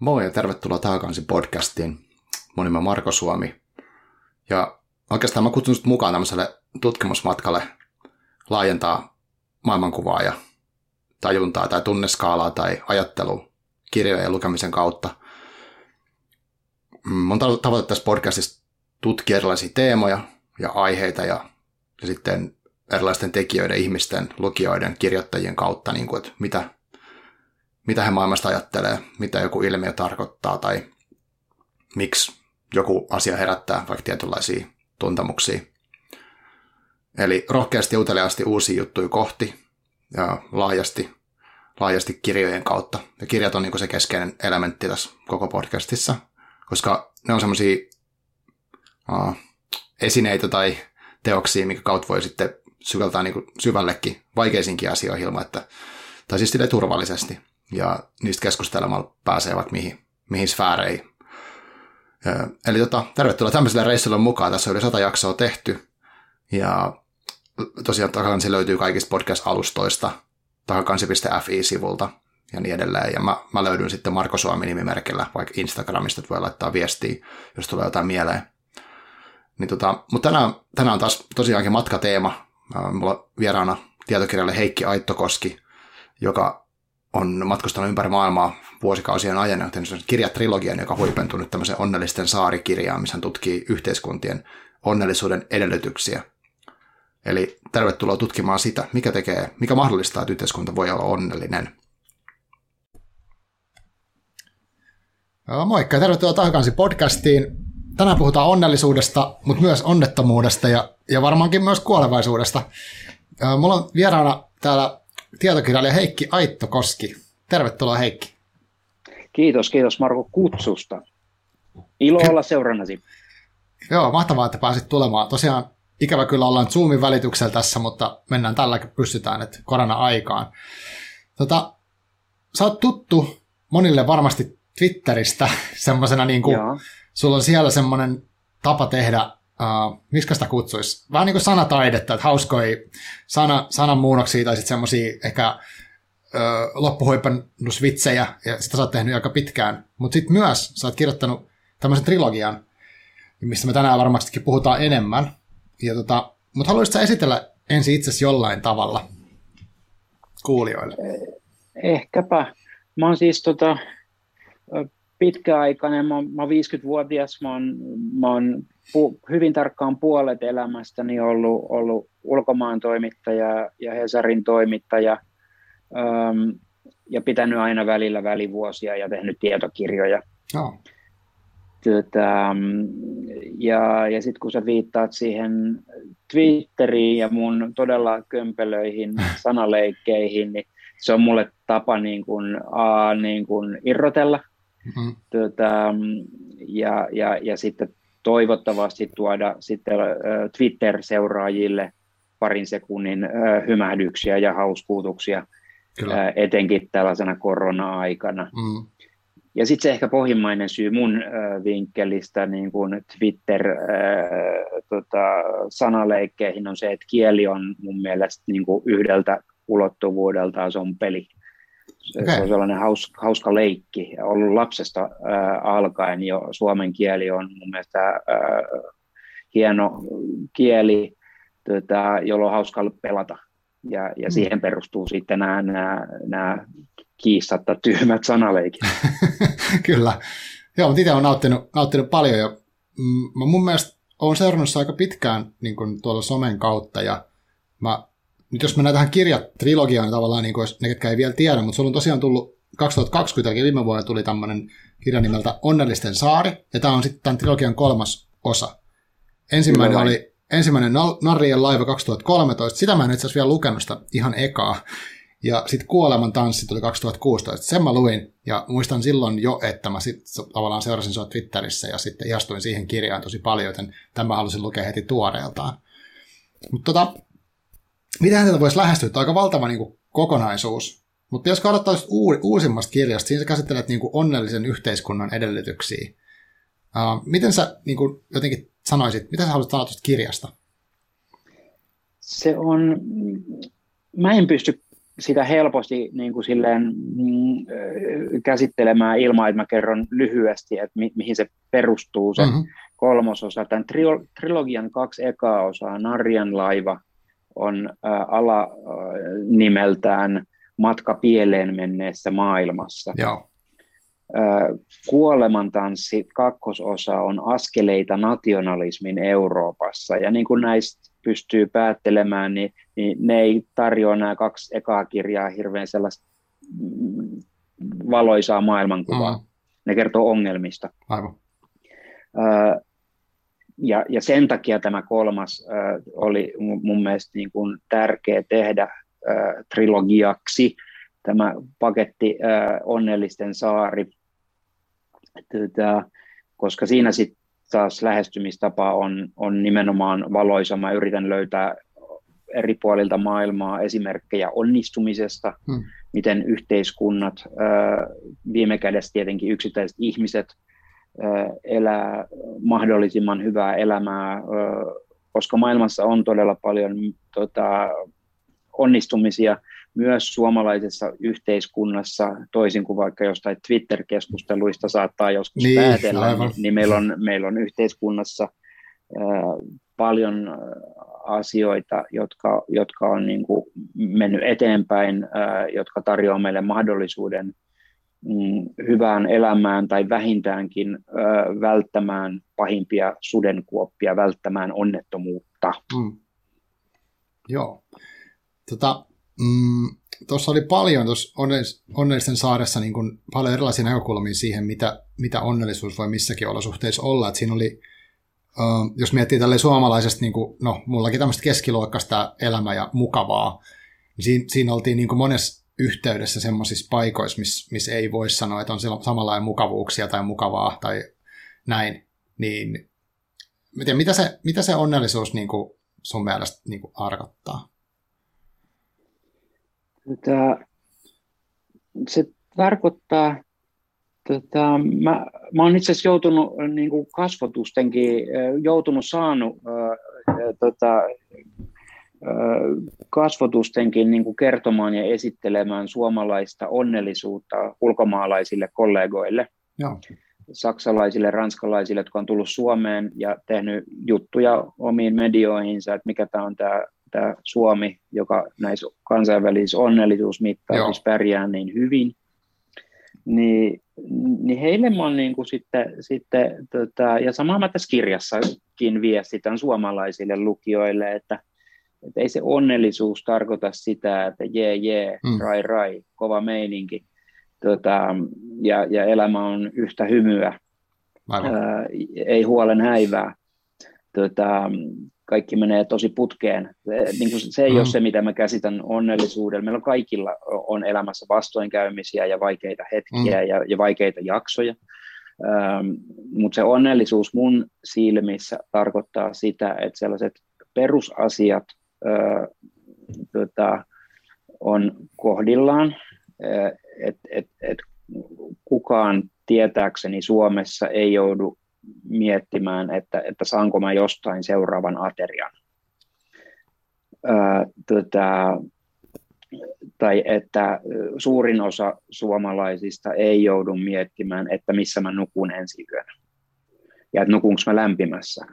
Moi ja tervetuloa Tahakansi podcastiin. Mun nimi on Marko Suomi. Ja oikeastaan mä kutsun sut mukaan tämmöiselle tutkimusmatkalle laajentaa maailmankuvaa ja tajuntaa tai tunneskaalaa tai ajattelua kirjojen lukemisen kautta. Mun tavoite tässä podcastissa tutkia erilaisia teemoja ja aiheita ja sitten erilaisten tekijöiden, ihmisten, lukijoiden, kirjoittajien kautta, niin kuin, että mitä he maailmasta ajattelee, mitä joku ilmiö tarkoittaa tai miksi joku asia herättää vaikka tietynlaisia tuntemuksia. Eli rohkeasti ja uteliaasti uusia juttuja kohti ja laajasti kirjojen kautta. Ja kirjat on niin se keskeinen elementti tässä koko podcastissa, koska ne on sellaisia esineitä tai teoksia, minkä kautta voi sitten syvältää niin syvällekin vaikeisiinkin asioihin ilman, että, tai siis silleen turvallisesti. Ja niistä keskustelemalla pääsee vaikka mihin sfääreihin. Eli tervetuloa tämmöiselle reissulle mukaan. Tässä on yli 100 jaksoa tehty. Ja tosiaan Takakansi löytyy kaikista podcast-alustoista, takakansi.fi-sivulta ja niin edelleen. Ja mä löydyn sitten Marko Suomi-nimimerkillä, vaikka Instagramista voi laittaa viestiä, jos tulee jotain mieleen. Niin mutta tänään on taas tosiaankin matkateema. Mulla on vieraana tietokirjailija Heikki Aittokoski, joka on matkustanut ympäri maailmaa vuosikausien ajan ja tehnyt kirjatrilogian, joka huipentuu nyt tämmöiseen Onnellisten saari -kirjaan, missä hän tutkii yhteiskuntien onnellisuuden edellytyksiä. Eli tervetuloa tutkimaan sitä, mikä mahdollistaa, että yhteiskunta voi olla onnellinen. Moikka ja tervetuloa Tahakansi podcastiin. Tänään puhutaan onnellisuudesta, mutta myös onnettomuudesta ja varmaankin myös kuolevaisuudesta. Mulla on vieraana täällä tietokirjailija Heikki Aittokoski. Tervetuloa, Heikki. Kiitos Marko kutsusta. Ilo olla seurannasi. Joo, mahtavaa, että pääsit tulemaan. Tosiaan ikävä kyllä ollaan Zoomin välityksellä tässä, mutta mennään tälläkin pystytään, että korona-aikaan. Sä oot tuttu monille varmasti Twitteristä semmoisena, niin kuin sulla on siellä semmoinen tapa tehdä, miksi sitä kutsuisi? Vähän niin kuin sanataidetta, että hauskoja sananmuunnoksia tai sitten semmoisia ehkä loppuhuipennusvitsejä, ja sitä sä oot tehnyt aika pitkään. Mutta sitten myös sä oot kirjoittanut tämmöisen trilogian, mistä me tänään varmastikin puhutaan enemmän. Mutta haluaisitko sä esitellä ensin itsesi jollain tavalla kuulijoille? Ehkäpä. Mä oon siis pitkäaikainen, mä oon 50-vuotias, mä oon hyvin tarkkaan puolet elämästäni ollut ulkomaan toimittaja ja Hesarin toimittaja ja pitänyt aina välillä välivuosia ja tehnyt tietokirjoja. Oh. Ja sitten kun sä viittaat siihen Twitteriin ja mun todella kömpelöihin sanaleikkeihin, niin se on mulle tapa niin kun irrotella. Mm-hmm. Ja sitten toivottavasti tuoda sitten Twitter-seuraajille parin sekunnin hymähdyksiä ja hauskuutuksia, etenkin tällaisena korona-aikana. Mm. Ja sitten se ehkä pohjimmainen syy mun vinkkelistä niin kun Twitter-sanaleikkeihin on se, että kieli on mun mielestä niin kun yhdeltä ulottuvuudeltaan se on peli. Se on sellainen hauska leikki. Ollut lapsesta alkaen jo suomen kieli on mun mielestä hieno kieli, jolla on hauska pelata. Ja siihen perustuu sitten nämä kiistatta tyhmät sanaleikit. Kyllä. Joo, mutta itse olen nauttinut paljon. Ja mä mun mielestä olen seurannut aika pitkään niin kuin tuolla somen kautta. Ja nyt jos mennään tähän kirjatrilogiaan, tavallaan niin kuin ne, ketkä ei vielä tiedä, mutta sulla on tosiaan tullut 2020, eli viime vuonna tuli tämmöinen kirja nimeltä Onnellisten saari, ja tämä on sitten tämän trilogian kolmas osa. Ensimmäinen oli Narrien laiva 2013, sitä mä en itse asiassa vielä lukenut sitä ihan ekaa, ja sitten Kuoleman tanssi tuli 2016, sen mä luin, ja muistan silloin jo, että mä sitten tavallaan seurasin sua Twitterissä, ja sitten ihastuin siihen kirjaan tosi paljon, joten tämän mä halusin lukea heti tuoreeltaan. Mutta mitähän tätä voisi lähestyä? Tämä on aika valtava niin kuin kokonaisuus. Mutta jos katsotaan uusimmasta kirjasta, siinä sä käsittelet niin kuin onnellisen yhteiskunnan edellytyksiä. Miten sä niin kuin jotenkin sanoisit, mitä sä haluat sanoa tuosta kirjasta? Mä en pysty sitä helposti niin kuin silleen käsittelemään ilman, että mä kerron lyhyesti, että mihin se perustuu se kolmososa. Tämän trilogian kaksi ekaa osaa, Narrien laiva, on alanimeltään Matka pieleen menneessä maailmassa. Joo. Kuoleman tanssi kakkososa on askeleita nationalismin Euroopassa, ja niin kuin näistä pystyy päättelemään, niin ne ei tarjoa nämä kaksi ekaa kirjaa hirveän sellaista valoisaa maailmankuvaa. Ne kertoo ongelmista. Aivan. Ja sen takia tämä kolmas oli mun mielestä niin kuin tärkeä tehdä trilogiaksi, tämä paketti Onnellisten saari, koska siinä sitten taas lähestymistapa on nimenomaan valoisa. Mä yritän löytää eri puolilta maailmaa esimerkkejä onnistumisesta, miten yhteiskunnat, viime kädessä tietenkin yksittäiset ihmiset, elää mahdollisimman hyvää elämää, koska maailmassa on todella paljon onnistumisia myös suomalaisessa yhteiskunnassa, toisin kuin vaikka jostain Twitter-keskusteluista saattaa joskus päätellä, niin meillä on yhteiskunnassa paljon asioita, jotka on niin kuin mennyt eteenpäin, jotka tarjoaa meille mahdollisuuden hyvään elämään tai vähintäänkin välttämään pahimpia sudenkuoppia, välttämään onnettomuutta. Joo. Tuossa oli paljon tuossa Onnellisten saaressa niin kuin paljon erilaisia näkökulmia siihen, mitä onnellisuus voi missäkin olosuhteissa olla. Et siinä oli, jos miettii tälleen suomalaisesta, niin kuin, no mullakin tämmöistä keskiluokkaista elämää ja mukavaa, niin siinä oltiin niin kuin monessa yhteydessä semmoisissa paikoissa, missä ei voi sanoa, että on samanlainen mukavuuksia tai mukavaa tai näin. Niin, mitä se onnellisuus niin kuin sun mielestä niin kuin tarkoittaa? Se tarkoittaa, mä oon itse asiassa joutunut niin kuin kasvotustenkin, kasvotustenkin niin kuin kertomaan ja esittelemään suomalaista onnellisuutta ulkomaalaisille kollegoille, joo, saksalaisille, ranskalaisille, jotka on tullut Suomeen ja tehnyt juttuja omiin medioihinsa, että mikä tämä on tämä Suomi, joka näissä kansainvälisissä onnellisuusmittauksissa pärjää niin hyvin, niin heille mä oon niin kuin sitten ja samaa mä tässä kirjassakin viestitän suomalaisille lukijoille, että ei se onnellisuus tarkoita sitä, että jee, rai, kova meininki, ja elämä on yhtä hymyä, ei huolen häivää. Kaikki menee tosi putkeen. Se ei ole se, mitä mä käsitän onnellisuudella. Meillä kaikilla on elämässä vastoinkäymisiä ja vaikeita hetkiä ja vaikeita jaksoja. Mutta se onnellisuus mun silmissä tarkoittaa sitä, että sellaiset perusasiat on kohdillaan. Et kukaan tietääkseni Suomessa ei joudu miettimään, että saanko mä jostain seuraavan aterian. Tai että suurin osa suomalaisista ei joudu miettimään, että missä mä nukun ensi yönä. Ja että nukunko mä lämpimässä.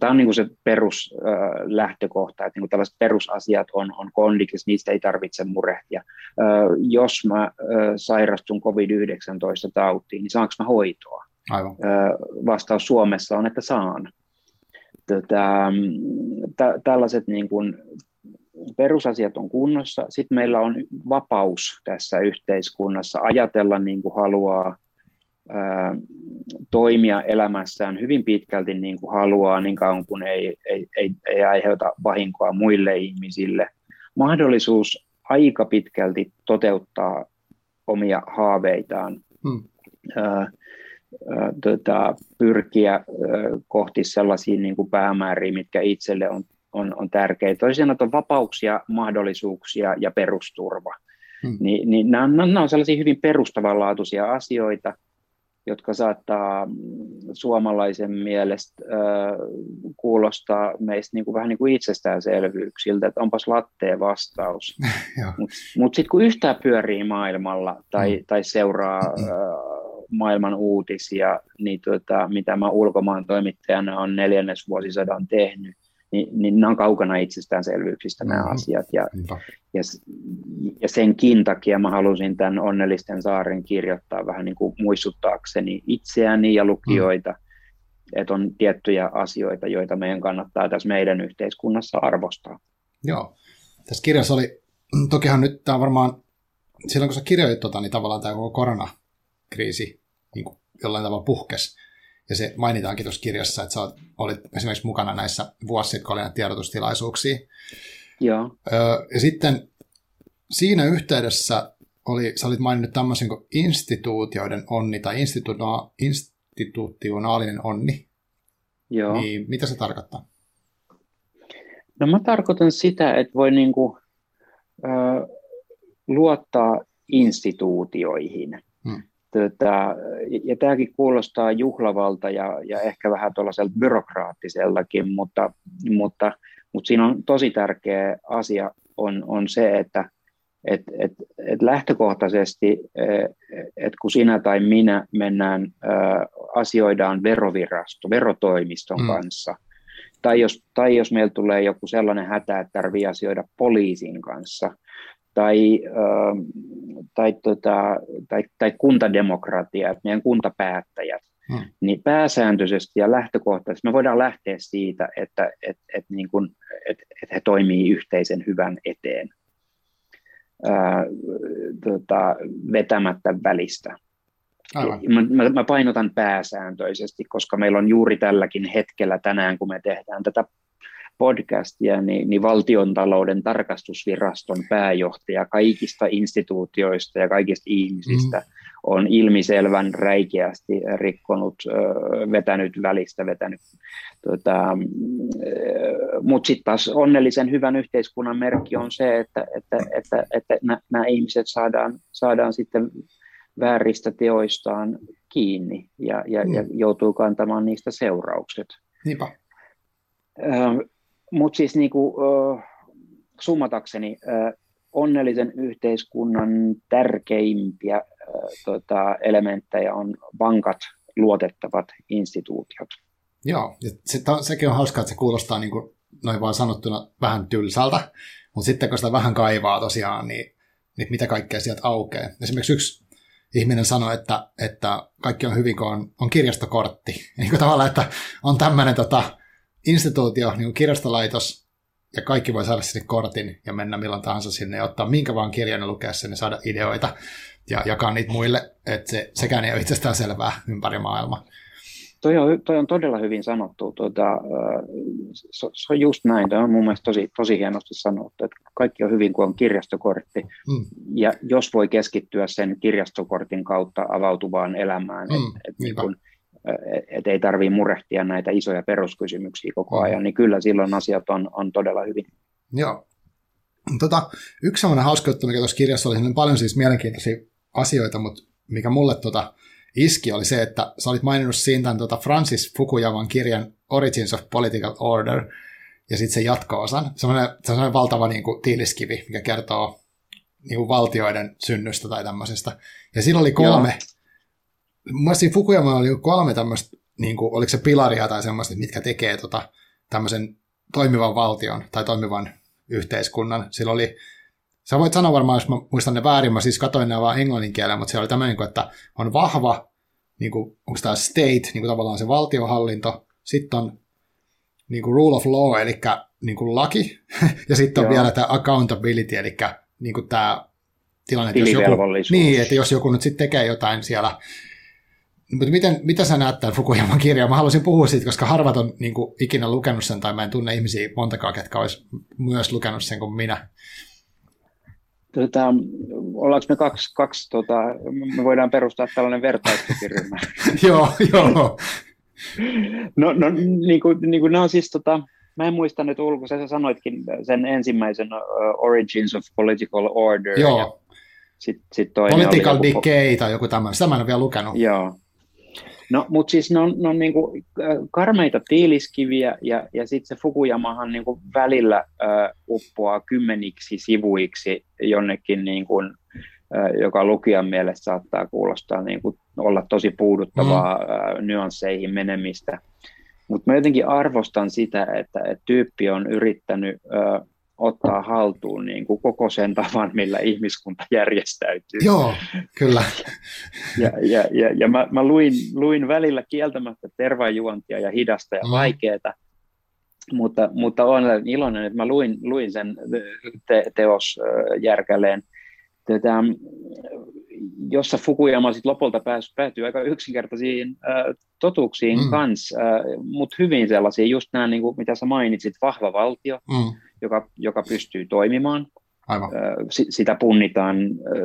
Tämä on niin kuin se peruslähtökohta, että niin kuin tällaiset perusasiat on kondiksessa, niistä ei tarvitse murehtia. Jos mä sairastun COVID-19-tautiin, niin saanko mä hoitoa? Aivan. Vastaus Suomessa on, että saan. Tällaiset niin kuin perusasiat on kunnossa. Sitten meillä on vapaus tässä yhteiskunnassa ajatella niin kuin haluaa, toimia elämässään hyvin pitkälti niin kuin haluaa, niin kauan kuin ei aiheuta vahinkoa muille ihmisille. Mahdollisuus aika pitkälti toteuttaa omia haaveitaan. Pyrkiä kohti sellaisia niin kuin päämääriä, mitkä itselle on tärkeitä. Toisena on vapauksia, mahdollisuuksia ja perusturva. Nämä on sellaisia hyvin perustavanlaatuisia asioita, jotka saattaa suomalaisen mielestä kuulostaa meistä niin kuin, vähän niin kuin itsestäänselvyyksiltä, että onpas lattee vastaus. Mutta sitten kun yhtään pyörii maailmalla tai seuraa maailman uutisia, niin mitä mä ulkomaan toimittajana on 4. vuosisadan tehnyt, niin nämä on kaukana itsestäänselvyyksistä nämä asiat. Ja senkin takia mä halusin tämän Onnellisten saaren kirjoittaa vähän niin kuin muistuttaakseni itseäni ja lukijoita, että on tiettyjä asioita, joita meidän kannattaa tässä meidän yhteiskunnassa arvostaa. Joo. Tässä kirjassa oli, tokihan nyt tämä varmaan, silloin kun sä kirjoitit niin tavallaan tämä koko koronakriisi niin kuin jollain tavalla puhkesi. Ja se mainitaankin tuossa kirjassa, että sä olit esimerkiksi mukana näissä vuosi sitten, kun oli näitä tiedotustilaisuuksia. Joo. Ja sitten siinä yhteydessä sä olit maininnut tämmöisen kuin instituutioiden onni tai institutionaalinen onni. Joo. Niin mitä se tarkoittaa? No mä tarkoitan sitä, että voi niinku, luottaa instituutioihin. Ja tämäkin kuulostaa juhlavalta ja ehkä vähän tuollaiselta byrokraattisellakin, mutta siinä on tosi tärkeä asia on se, että lähtökohtaisesti, että kun sinä tai minä asioidaan verotoimiston kanssa, tai jos meillä tulee joku sellainen hätä, että tarvitsee asioida poliisin kanssa, tai kuntademokratia, että meidän kuntapäättäjät, niin pääsääntöisesti ja lähtökohtaisesti me voidaan lähteä siitä, että he toimii yhteisen hyvän eteen vetämättä välistä. Mä painotan pääsääntöisesti, koska meillä on juuri tälläkin hetkellä tänään, kun me tehdään tätä podcastia, niin Valtiontalouden tarkastusviraston pääjohtaja kaikista instituutioista ja kaikista ihmisistä on ilmiselvän räikeästi rikkonut, vetänyt välistä, mutta sitten taas onnellisen hyvän yhteiskunnan merkki on se, että nämä ihmiset saadaan sitten vääristä teoistaan kiinni ja joutuu kantamaan niistä seuraukset. Niinpä. Mutta siis niinku, summatakseni onnellisen yhteiskunnan tärkeimpiä elementtejä on vankat, luotettavat instituutiot. Joo, ja sekin on hauskaa, että se kuulostaa niin kuin noin vaan sanottuna vähän tylsältä, mutta sitten kun sitä vähän kaivaa tosiaan, niin mitä kaikkea sieltä aukeaa. Esimerkiksi yksi ihminen sanoi, että kaikki on hyvin, kun on kirjastokortti. Niin kuin tavallaan, että on tämmöinen instituutio, niin kirjastolaitos, ja kaikki voi saada sinne kortin ja mennä milloin tahansa sinne ja ottaa minkä vaan kirjan ja lukea sen ja saada ideoita ja jakaa niitä muille, että sekään ei ole itsestään selvää ympäri maailmaa. Toi on todella hyvin sanottu. Se on just näin. Toi on mun mielestä tosi hienosti sanottu, että kaikki on hyvin, kun on kirjastokortti. Ja jos voi keskittyä sen kirjastokortin kautta avautuvaan elämään, että ei tarvitse murehtia näitä isoja peruskysymyksiä koko ajan, niin kyllä silloin asiat on todella hyvin. Joo. Yksi sellainen hauska juttu, mikä tuossa kirjassa oli, on paljon siis mielenkiintoisia asioita, mutta mikä mulle iski oli se, että sä olit maininnut siinä tämän Francis Fukuyaman kirjan Origins of Political Order, ja sitten se jatko-osan. Sellainen valtava niin kuin tiiliskivi, mikä kertoo niin kuin valtioiden synnystä tai tämmöisestä. Ja siinä oli 3... Joo. Mielestäni Fukuyama oli 3 tämmöistä, niin kuin, oliko se pilaria tai semmoista, mitkä tekee tämmöisen toimivan valtion tai toimivan yhteiskunnan. Sillä oli, sä voit sanoa varmaan, jos mä muistan ne väärin, mä siis katsoin nämä vaan englannin kielellä, mutta se oli tämmöinen, että on vahva, niin kuin, onko tämä state, niin kuin tavallaan se valtiohallinto, sitten on niin kuin rule of law, eli niin kuin laki, ja sitten on vielä tämä accountability, eli niin kuin tämä tilanne, että jos joku nyt sitten tekee jotain siellä. Mutta mitä sä näet tämän Fukuyaman kirjaa? Mä haluaisin puhua siitä, koska harvat on niin kuin, ikinä lukenut sen, tai mä en tunne ihmisiä montakaan, ketkä olisi myös lukenut sen kuin minä. Ollaanko me kaksi me voidaan perustaa tällainen vertaistukiryhmä. Joo. No niin kuin nämä on siis mä en muista nyt ulkoista, sä sanoitkin sen ensimmäisen Origins of Political Order. Joo. Ja Political Decay tai joku tämmöinen. Sitä mä en ole vielä lukenut. Joo. No, mutta siis ne on niinku karmeita tiiliskiviä, ja sitten se Fukuyamahan niinku välillä uppoaa kymmeniksi sivuiksi jonnekin, niinku, joka lukijan mielestä saattaa kuulostaa niinku, olla tosi puuduttavaa nyansseihin menemistä. Mutta mä jotenkin arvostan sitä, että tyyppi on yrittänyt ottaa haltuun niin kuin koko sen tavan, millä ihmiskunta järjestäytyy. Joo, kyllä. Ja mä luin välillä kieltämättä tervajuontia ja hidasta ja vaikeeta, mutta olen iloinen, että mä luin sen teosjärkäleen, jossa Fukuyama sit lopulta päätyy aika yksinkertaisiin totuuksiin kanssa, mutta hyvin sellaisia, just nämä, niin kuin, mitä sä mainitsit, vahva valtio, joka pystyy toimimaan. Aivan. Sitä punnitaan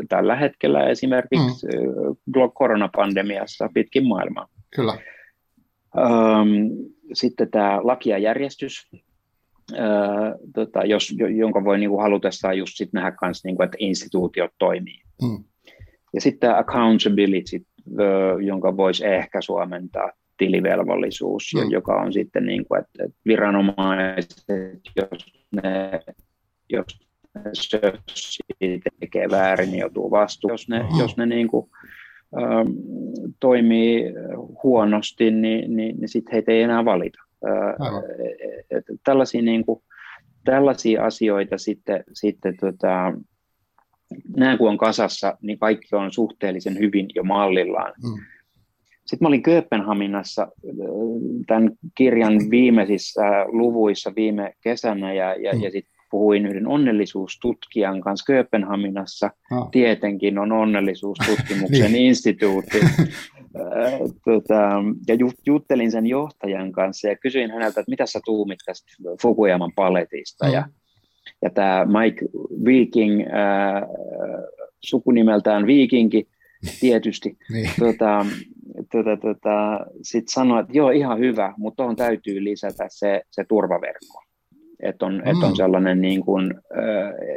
tällä hetkellä esimerkiksi koronapandemiassa pitkin maailmaa. Kyllä. Sitten tämä laki ja järjestys. Jonka voi niinku halutessaan just sit nähdä kans, niinku, että instituutiot toimii. Ja sitten accountability, jonka voisi ehkä suomentaa tilivelvollisuus, joka on sitten niinku, että viranomaiset, jos ne sössii, tekee väärin, niin joutuu vastuun. Jos ne niinku, toimii huonosti, niin sit heitä ei enää valita. Tällaisia, niin kuin, tällaisia asioita sitten nämä kun on kasassa, niin kaikki on suhteellisen hyvin jo mallillaan. Sitten mä olin Kööpenhaminassa tämän kirjan viimeisissä luvuissa viime kesänä ja sitten puhuin yhden onnellisuustutkijan kanssa Kööpenhaminassa. Tietenkin on onnellisuustutkimuksen instituutti. Ja juttelin sen johtajan kanssa ja kysyin häneltä, että mitä sä tuumit tästä Fukuyaman paletista. Ja tämä Meik Wiking, sukunimeltään Viikinki tietysti, sitten sanoi, että joo, ihan hyvä, mutta tuohon täytyy lisätä se turvaverkko. Että on sellainen, niin kuin,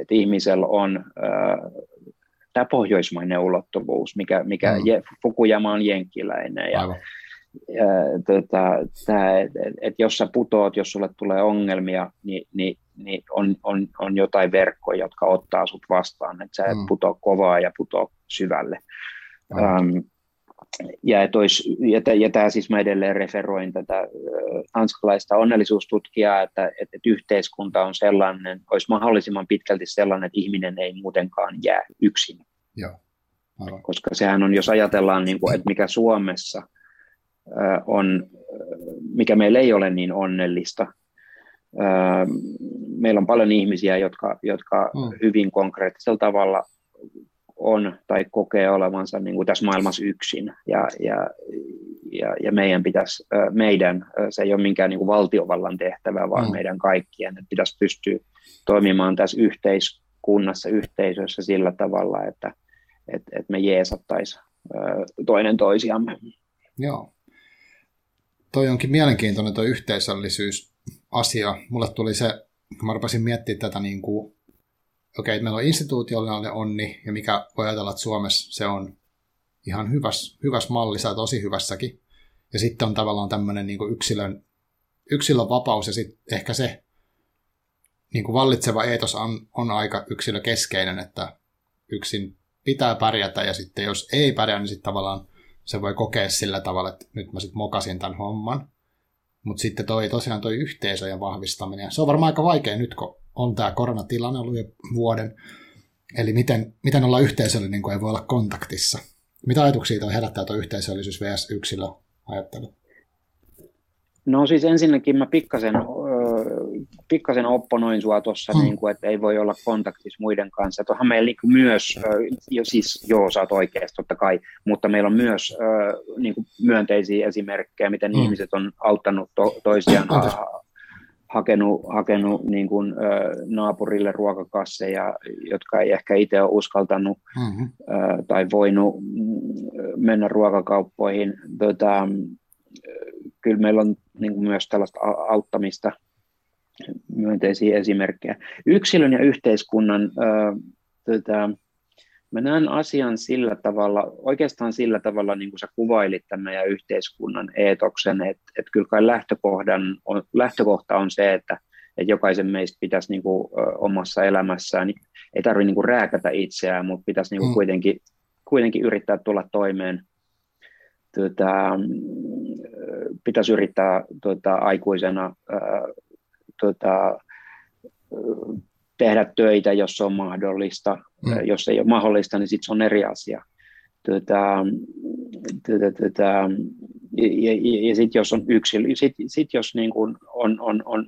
että ihmisellä on tämä pohjoismainen ulottuvuus, mikä Fukuyama on jenkkiläinen. Että jos sä putoot, jos sulle tulee ongelmia, niin on jotain verkkoja, jotka ottaa sut vastaan. Että sä et putoa kovaa ja putoa syvälle. Ja tämä siis mä edelleen referoin tätä tanskalaista onnellisuustutkijaa, että yhteiskunta on sellainen, olisi mahdollisimman pitkälti sellainen, että ihminen ei muutenkaan jää yksin. Joo. Koska sehän on, jos ajatellaan, niin kuin, että mikä Suomessa on, mikä meillä ei ole niin onnellista. Meillä on paljon ihmisiä, jotka hyvin konkreettisella tavalla on tai kokee olevansa niin kuin tässä maailmassa yksin, ja meidän, se ei ole minkään niin kuin valtiovallan tehtävä, vaan meidän kaikkien, että pitäisi pystyä toimimaan tässä yhteiskunnassa, yhteisössä sillä tavalla, että me jeesattaisiin toinen toisiamme. Joo. Toi onkin mielenkiintoinen toi yhteisöllisyysasia. Mulle tuli se, kun mä rupesin miettimään tätä niin kuin okei, meillä on instituutiollinen onni, ja mikä voi ajatella, että Suomessa se on ihan hyväs mallissa, tosi hyvässäkin. Ja sitten on tavallaan tämmöinen niin kuin yksilön vapaus, ja sitten ehkä se niin kuin vallitseva eetos on aika yksilökeskeinen, että yksin pitää pärjätä, ja sitten jos ei pärjää, niin sitten tavallaan se voi kokea sillä tavalla, että nyt mä sitten mokasin tämän homman. Mutta sitten tosiaan yhteisöjen vahvistaminen, se on varmaan aika vaikea nyt, kun on tämä koronatilanne ollut jo vuoden. Eli miten olla yhteisöllinen, kun ei voi olla kontaktissa? Mitä ajatuksia on herättää tuo yhteisöllisyys vs. yksilö ajattelu? No siis ensinnäkin mä pikkasen opponoin sua tuossa, niin että ei voi olla kontaktissa muiden kanssa. Tuohan meillä niin myös, siis joo, sä oot oikeassa totta kai, mutta meillä on myös niin kuin myönteisiä esimerkkejä, miten ihmiset on auttanut toisiaan. Hakenut niin kuin, naapurille ruokakasseja, jotka ei ehkä itse ole uskaltanut tai voinut mennä ruokakauppoihin. Kyllä meillä on niin kuin, myös tällaista auttamista, myönteisiä esimerkkejä. Yksilön ja yhteiskunnan Mä näen asian sillä tavalla, oikeastaan sillä tavalla, niin kuin sä kuvailit tämän meidän yhteiskunnan eetoksen, että kyllä kai lähtökohta on se, että jokaisen meistä pitäisi niin kuin omassa elämässään, niin ei tarvitse niin kuin rääkätä itseään, mutta pitäisi niin kuin kuitenkin yrittää tulla toimeen. Pitäisi yrittää aikuisena tehdä töitä, jos se on mahdollista. Jos ei ole mahdollista, niin sitten se on eri asia. Ja sitten jos on yksilö, sit jos niin kuin on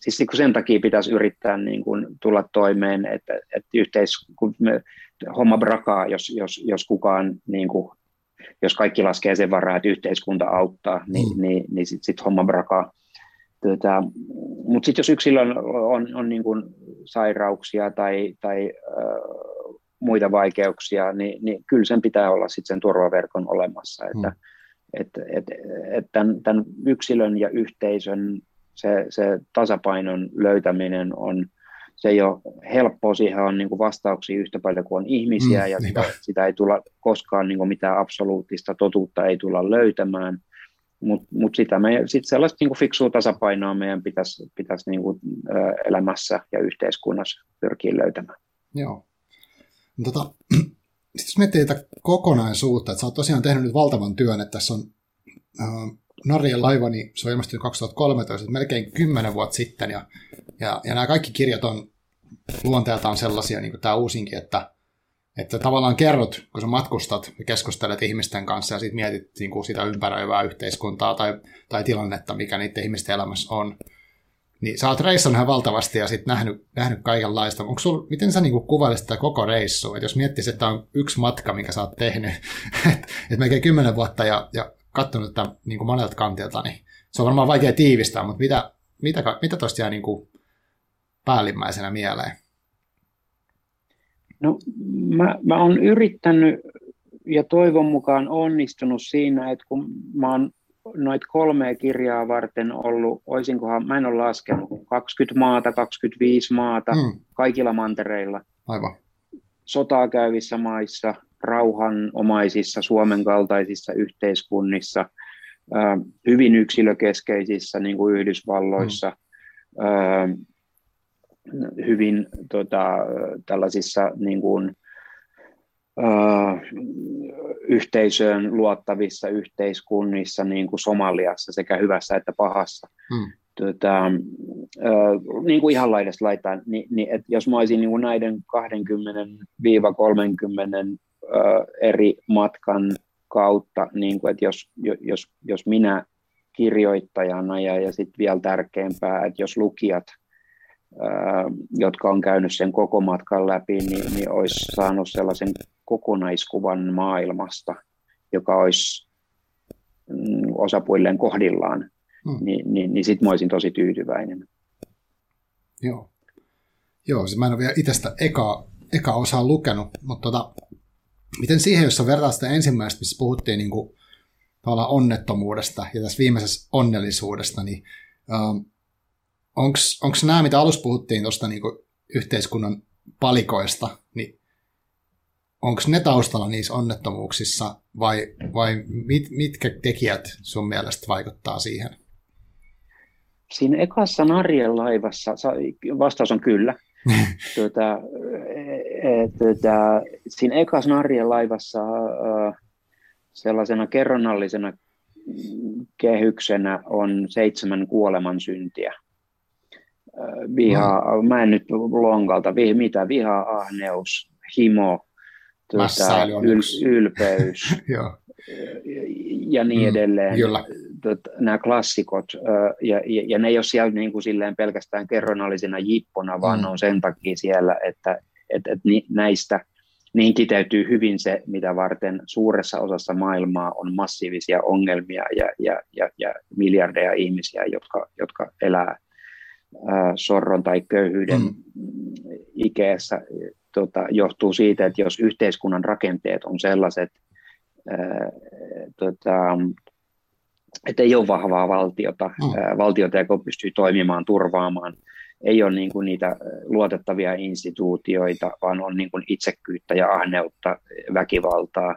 siis sen takia pitäisi yrittää niin kuin tulla toimeen, että homma brakaa, jos kukaan niin kuin, jos kaikki laskee sen varaan, että yhteiskunta auttaa, niin sit homma brakaa. Mutta sitten jos yksilön on niin kuin sairauksia tai muita vaikeuksia, niin kyllä sen pitää olla sit sen turvaverkon olemassa. Tämän yksilön ja yhteisön se tasapainon löytäminen on, se ei ole helppoa, siihen on niin kuin vastauksia yhtä paljon kuin on ihmisiä, ja sitä ei tulla koskaan niin kuin mitään absoluuttista totuutta ei tulla löytämään. Mutta sit sellaista niinku fiksua tasapainoa meidän pitäisi niinku elämässä ja yhteiskunnassa pyrkiä löytämään. Joo. Sitten jos miettii tätä kokonaisuutta, että sä oot tosiaan tehnyt nyt valtavan työn, että tässä on Narrien laiva, niin se on ilmestynyt 2013, melkein 10 vuotta sitten, ja nämä kaikki kirjat on luonteeltaan sellaisia, niin kuin tämä uusinkin, että tavallaan kerrot, kun sä matkustat ja keskustelet ihmisten kanssa ja sit mietit niin kuin sitä ympäröivää yhteiskuntaa tai tilannetta, mikä niiden ihmisten elämässä on, niin sä oot reissannut ihan valtavasti ja sit nähnyt kaikenlaista. Onko sul, miten sä niin kuin kuvailisit tätä koko reissua? Et jos miettisit, että on yksi matka, minkä sä oot tehnyt, että melkein 10 vuotta ja katsonut tätä niin kuin monelta kantilta, niin se on varmaan vaikea tiivistää, mutta mitä tosta jää niin kuin päällimmäisenä mieleen? No, mä oon yrittänyt ja toivon mukaan onnistunut siinä, että kun mä oon noita 3 kirjaa varten ollut, mä en ole laskenut, 20 maata, 25 maata, kaikilla mantereilla. Aivan. Sotaa käyvissä maissa, rauhanomaisissa, Suomen kaltaisissa yhteiskunnissa, hyvin yksilökeskeisissä, niin kuin Yhdysvalloissa, hyvin tällaisissa niin kuin, yhteisöön luottavissa yhteiskunnissa, niin kuin Somaliassa, sekä hyvässä että pahassa. Niin kuin ihan laidasta laitaan, niin että jos mä olisin niin kuin näiden 20-30 eri matkan kautta, niin kuin, että jos minä kirjoittajana ja sitten vielä tärkeämpää, että jos lukijat, jotka on käynyt sen koko matkan läpi, niin olisi saanut sellaisen kokonaiskuvan maailmasta, joka olisi osapuilleen kohdillaan, niin sitten mä olisin tosi tyytyväinen. Joo, mä en ole vielä itse sitä ekaa osaa lukenut, mutta miten siihen, jos sä vertaat sitä ensimmäistä, missä puhuttiin niin kuin, tavallaan onnettomuudesta ja tässä viimeisessä onnellisuudesta, niin onko nämä, mitä alussa puhuttiin tuosta niinku yhteiskunnan palikoista, niin onko ne taustalla niissä onnettomuuksissa vai mitkä tekijät sun mielestä vaikuttaa siihen? Siinä ekassa Narrien laivassa vastaus on kyllä. Siinä ekassa Narrien laivassa sellaisena kerronnallisena kehyksenä on 7 kuoleman syntiä. Vihaa, mä en nyt lonkalta, mitä vihaa, ahneus, himo, ylpeys ja niin edelleen. Nämä klassikot, ja ne ei ole siellä niin kuin silleen pelkästään kerronnallisena jippona, vaan on sen takia siellä, että näistä niihin kiteytyy hyvin se, mitä varten suuressa osassa maailmaa on massiivisia ongelmia ja miljardeja ihmisiä, jotka elää sorron tai köyhyyden ikeessä, johtuu siitä, että jos yhteiskunnan rakenteet on sellaiset, että ei ole vahvaa valtiota, valtiota, joka pystyy toimimaan, turvaamaan ei ole niin kuin niitä luotettavia instituutioita, vaan on niin kuin itsekkyyttä ja ahneutta, väkivaltaa,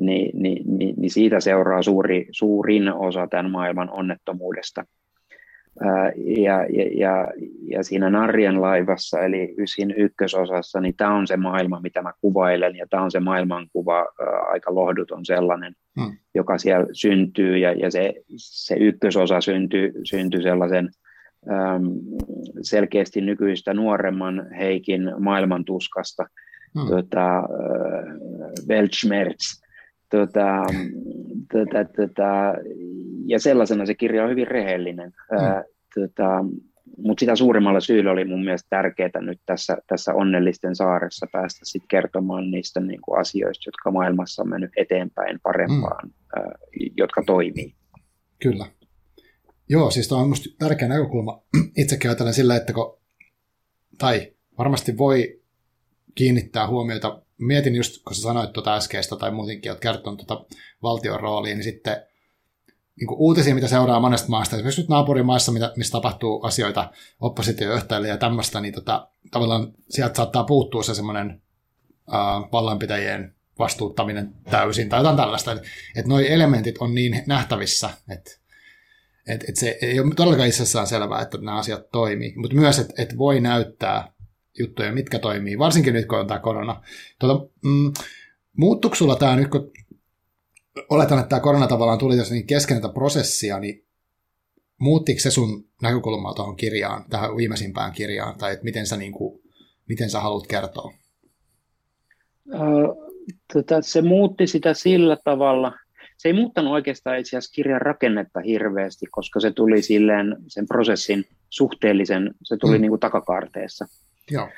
niin siitä seuraa suurin osa tämän maailman onnettomuudesta. Ja siinä Narrien laivassa, eli Ysin ykkösosassa, niin tämä on se maailma, mitä mä kuvailen, ja tämä on se maailmankuva, aika lohduton sellainen, joka siellä syntyy, ja se ykkösosa syntyy sellaisen selkeästi nykyistä nuoremman Heikin maailmantuskasta, Weltschmerz. Ja sellaisena se kirja on hyvin rehellinen, mutta sitä suuremmalla syyllä oli mun mielestä tärkeää nyt tässä Onnellisten saaressa päästä sit kertomaan niistä niinku asioista, jotka maailmassa on mennyt eteenpäin parempaan, jotka toimii. Kyllä. Joo, siis tämä on minusta tärkeä näkökulma. Itsekin ajattelen sillä, että varmasti voi kiinnittää huomiota. Mietin just, kun sä sanoit tuota äskeistä tai muutenkin, olet kertonut tuota valtion roolia, niin sitten niin kuin uutisia, mitä seuraa monesta maasta, esimerkiksi nyt naapurimaissa, missä tapahtuu asioita, oppositiojohtajille ja tämmöistä, niin tavallaan sieltä saattaa puuttua se semmoinen vallanpitäjien vastuuttaminen täysin tai jotain tällaista. Että noi elementit on niin nähtävissä, että se ei ole todellakaan itsessään selvää, että nämä asiat toimii, mutta myös, että voi näyttää juttuja, mitkä toimii, varsinkin nyt, kun on tämä korona. Muuttuiko sulla tämä nyt, kun oletan, että tämä korona tavallaan tuli tässä niin kesken tätä prosessia, niin muuttiko se sun näkökulmaa tuohon kirjaan, tähän viimeisimpään kirjaan, tai että miten sä haluat kertoa? Se muutti sitä sillä tavalla. Se ei muuttanut oikeastaan itse asiassa kirjan rakennetta hirveästi, koska se tuli silleen sen prosessin suhteellisen, se tuli niin kuin takakaarteessa. Joo.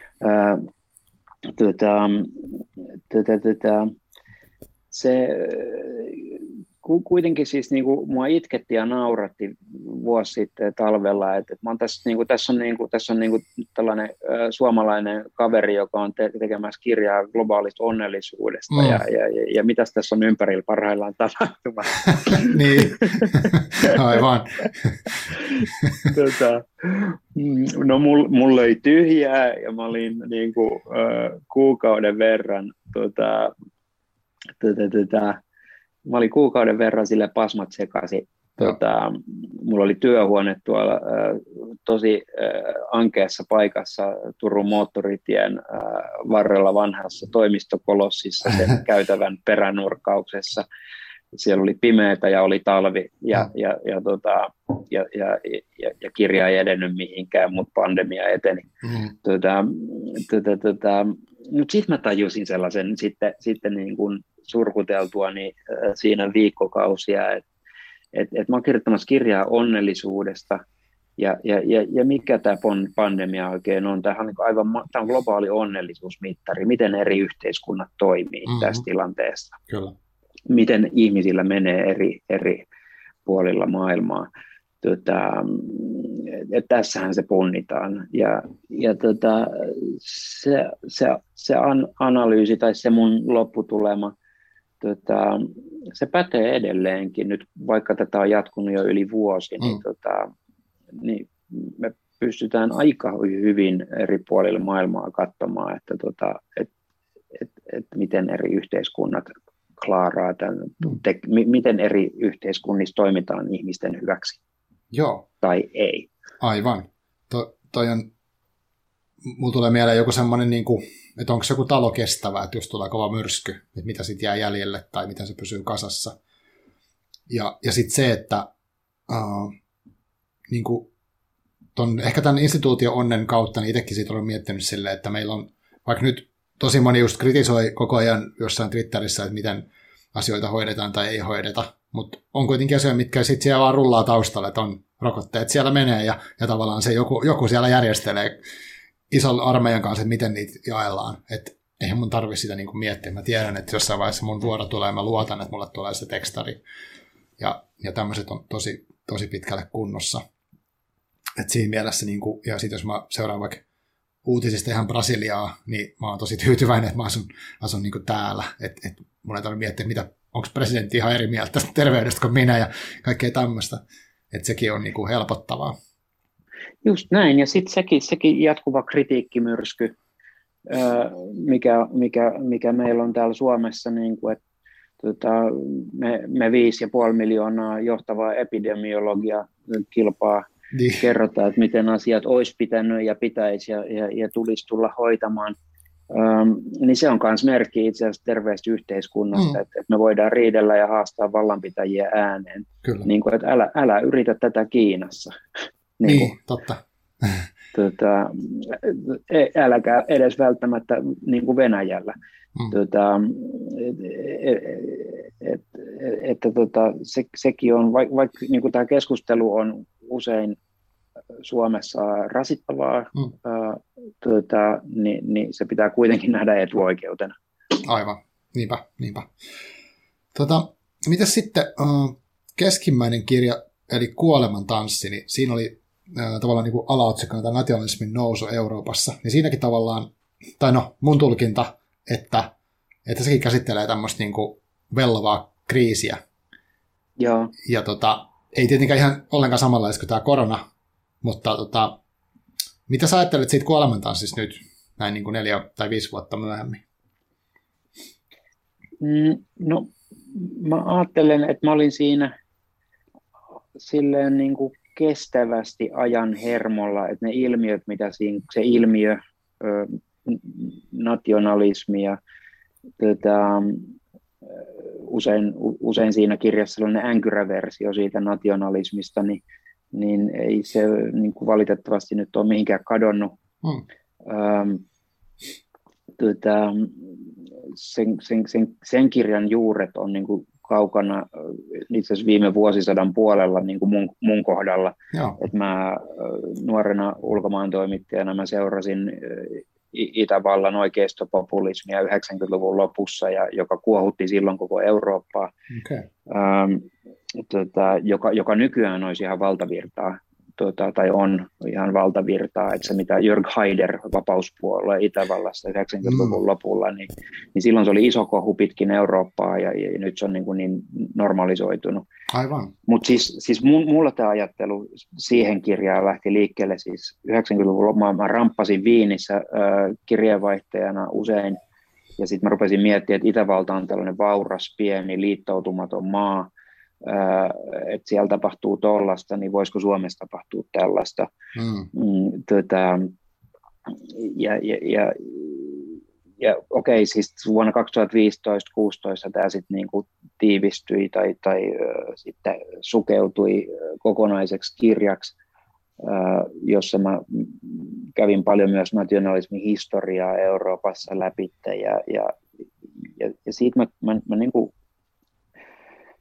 Se kuitenkin siis niinku mua itketti ja nauratti vuosi sitten talvella, että mä oon tässä on tällainen suomalainen kaveri, joka on tekemässä kirjaa globaalista onnellisuudesta ja mitäs tässä on ympärillä parhaillaan tapahtumassa. Niin. Aivan. No mulla ei tyhjää ja mä olin niinku kuukauden verran sille pasmat sekaisin. Mulla oli työhuone tuolla tosi ankeassa paikassa Turun moottoritien varrella vanhassa toimistokolossissa sen käytävän peränurkauksessa. Siellä oli pimeätä ja oli talvi ja kirja ei edennyt mihinkään, mutta pandemia eteni. Mutta sitten mä tajusin sellaisen sitten niin kuin surkuteltuani siinä viikkokausia, että mä oon kirjoittamassa kirjaa onnellisuudesta ja mikä tämä pandemia oikein on. Tämä on aivan globaali onnellisuusmittari, miten eri yhteiskunnat toimii tässä tilanteessa. Kyllä. Miten ihmisillä menee eri puolilla maailmaa. Tässähän se punnitaan ja se analyysi tai se mun lopputulema, se pätee edelleenkin nyt, vaikka tätä on jatkunut jo yli vuosi, niin me pystytään aika hyvin eri puolilla maailmaa katsomaan, että miten eri yhteiskunnat klaaraa tämän, miten eri yhteiskunnissa toimitaan ihmisten hyväksi. Joo. Tai ei. Aivan. Mulla tulee mieleen joku semmoinen, niin kuin, että onko joku talo kestävä, että jos tulee kova myrsky, että mitä siitä jää jäljelle tai mitä se pysyy kasassa. Ja sitten se, että niin kuin ehkä tämän instituution onnen kautta niin itsekin siitä olen miettinyt silleen, että meillä on, vaikka nyt tosi moni just kritisoi koko ajan jossain Twitterissä, että miten asioita hoidetaan tai ei hoideta, mutta on kuitenkin asioita, mitkä sitten siellä vaan rullaa taustalla, että on rokotteet siellä menee ja tavallaan se joku siellä järjestelee ison armeijan kanssa, että miten niitä jaellaan. Että eihän mun tarvitse sitä niinku miettiä. Mä tiedän, että jossain vaiheessa mun vuoro tulee, mä luotan, että mulle tulee se tekstari. Ja tämmöiset on tosi, tosi pitkälle kunnossa. Että siinä mielessä, niinku, ja sitten jos mä seuraan vaikka uutisista ihan Brasiliaa, niin mä oon tosi tyytyväinen, että mä asun niinku täällä. Että mun ei tarvitse miettiä, onko presidentti ihan eri mieltä terveydestä kuin minä ja kaikkea tämmöistä. Että sekin on niinku helpottavaa. Just näin, ja sitten sekin jatkuva kritiikkimyrsky, mikä meillä on täällä Suomessa, niin kuin, että me 5,5 miljoonaa johtavaa epidemiologiaa kilpaa niin. Kerrotaan, että miten asiat olisi pitänyt ja pitäisi ja tulisi tulla hoitamaan. Niin se on myös merkki itse asiassa terveestä yhteiskunnasta, että me voidaan riidellä ja haastaa vallanpitäjiä ääneen. Niin kuin, että älä yritä tätä Kiinassa. Niin, totta. Äläkä edes välttämättä niin kuin Venäjällä. Sekin on, vaikka niin kuin tämä keskustelu on usein Suomessa rasittavaa, niin se pitää kuitenkin nähdä etuoikeutena. Aivan, niinpä. Mitäs sitten keskimmäinen kirja, eli Kuoleman tanssi, niin siinä oli tavallaan niin kuin alaotsikkona tämä nationalismin nousu Euroopassa, niin siinäkin tavallaan, tai no mun tulkinta, että sekin käsittelee tämmöistä niin kuin vellovaa kriisiä. Joo. Ja ei tietenkään ihan ollenkaan samanlaista kuin tämä korona, mutta mitä sä ajattelet siitä kuolemantanssista nyt, näin niin kuin 4 tai 5 vuotta myöhemmin? No, mä ajattelen, että mä olin siinä silleen niin kuin kestävästi ajan hermolla, että ne ilmiöt, mitä siinä, se ilmiö, nationalismi ja usein siinä kirjassa sellainen änkyräversio siitä nationalismista, niin ei se niin kuin valitettavasti nyt ole mihinkään kadonnut. Sen kirjan juuret on niin kuin kaukana itse asiassa viime vuosisadan puolella niin kuin mun kohdalla. Että mä nuorena ulkomaantoimittajana mä seurasin Itävallan oikeistopopulismia 90-luvun lopussa, ja joka kuohutti silloin koko Eurooppaa, joka nykyään olisi ihan valtavirtaa, tai on ihan valtavirtaa, että se mitä Jörg Haider vapauspuolue Itävallassa 90-luvun lopulla, niin silloin se oli iso kohu pitkin Eurooppaa, ja nyt se on niin normalisoitunut. Aivan. Mutta siis mulla tämä ajattelu siihen kirjaan lähti liikkeelle siis 90-luvun lopulla. Mä ramppasin Viinissä kirjeenvaihtajana usein, ja sitten mä rupesin miettimään, että Itävalta on tällainen vauras, pieni, liittoutumaton maa, että siellä tapahtuu tollasta, niin voisiko Suomessa tapahtua tällaista. Ja okei, siis vuonna 2015-16 tämä sitten niinku tiivistyi tai sitten sukeutui kokonaiseksi kirjaksi, jossa mä kävin paljon myös nationalismin historiaa Euroopassa läpitte, ja siitä mä niinku,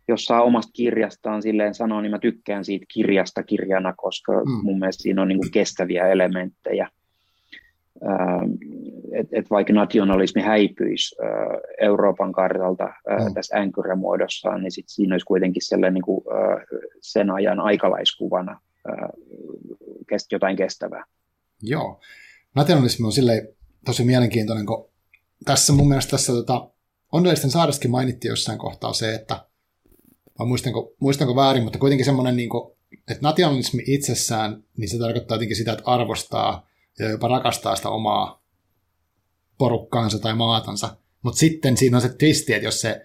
jos saa omasta kirjastaan silleen sanoa, niin mä tykkään siitä kirjasta kirjana, koska mun mielestä siinä on niinku kestäviä elementtejä. Että vaikka nationalismi häipyisi Euroopan kartalta tässä änkyrämuodossaan, niin sit siinä olisi kuitenkin niinku, sen ajan aikalaiskuvana jotain kestävää. Joo. Nationalismi on silleen tosi mielenkiintoinen, kun tässä mun mielestä tässä Onnellisten saaressakin mainittiin jossain kohtaa se, että muistanko väärin, mutta kuitenkin semmoinen, niin kuin, että nationalismi itsessään, niin se tarkoittaa jotenkin sitä, että arvostaa ja jopa rakastaa sitä omaa porukkaansa tai maatansa. Mutta sitten siinä on se twisti, että jos se,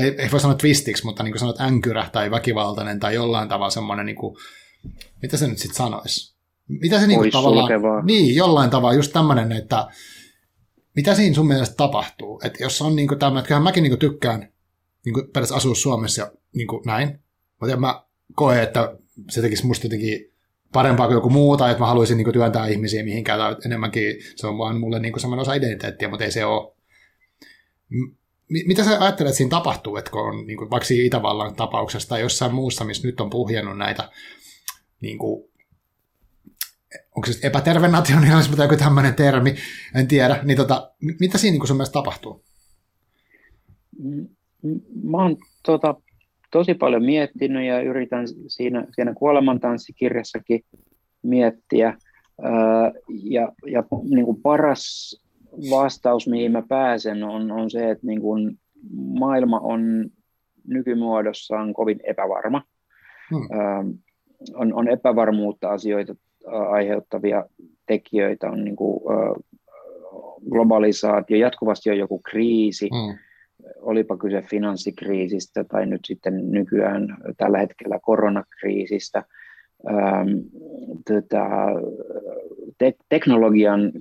ei voi sanoa twistiksi, mutta niin kuin sanot, änkyrä tai väkivaltainen tai jollain tavalla semmoinen, niin kuin, mitä se nyt sitten sanoisi? Mitä se niin kuin tavallaan, niin, jollain tavalla just tämmöinen, että mitä siinä sun mielestä tapahtuu? Että jos on niin kuin tämmöinen, että kyllähän mäkin niin kuin tykkään niin kuin periaatteessa asua Suomessa ja niin kuin näin, mutta mä koen, että se tekisi musta jotenkin parempaa kuin joku muu, tai että mä haluaisin niin kuin työntää ihmisiä mihinkään, tai enemmänkin se on vaan mulle niin kuin sellainen osa identiteettiä, mutta ei se ole. Mitä sä ajattelet, että siinä tapahtuu, että kun on niin kuin, vaikka Itävallan tapauksessa tai jossain muussa, missä nyt on puhjennut näitä, niin kuin, onko se epäterve nationalismi tai joku tämmöinen termi, en tiedä, niin mitä siinä niin kuin sun mielestä tapahtuu? Mä oon tosi paljon miettinyt ja yritän siinä kuolemantanssikirjassakin miettiä. Ja niin kuin paras vastaus, mihin mä pääsen, on se, että niin kuin maailma on nykymuodossaan kovin epävarma. On epävarmuutta aiheuttavia tekijöitä on niin kuin, globalisaatio, jatkuvasti on joku kriisi, olipa kyse finanssikriisistä tai nyt sitten nykyään tällä hetkellä koronakriisistä. Teknologian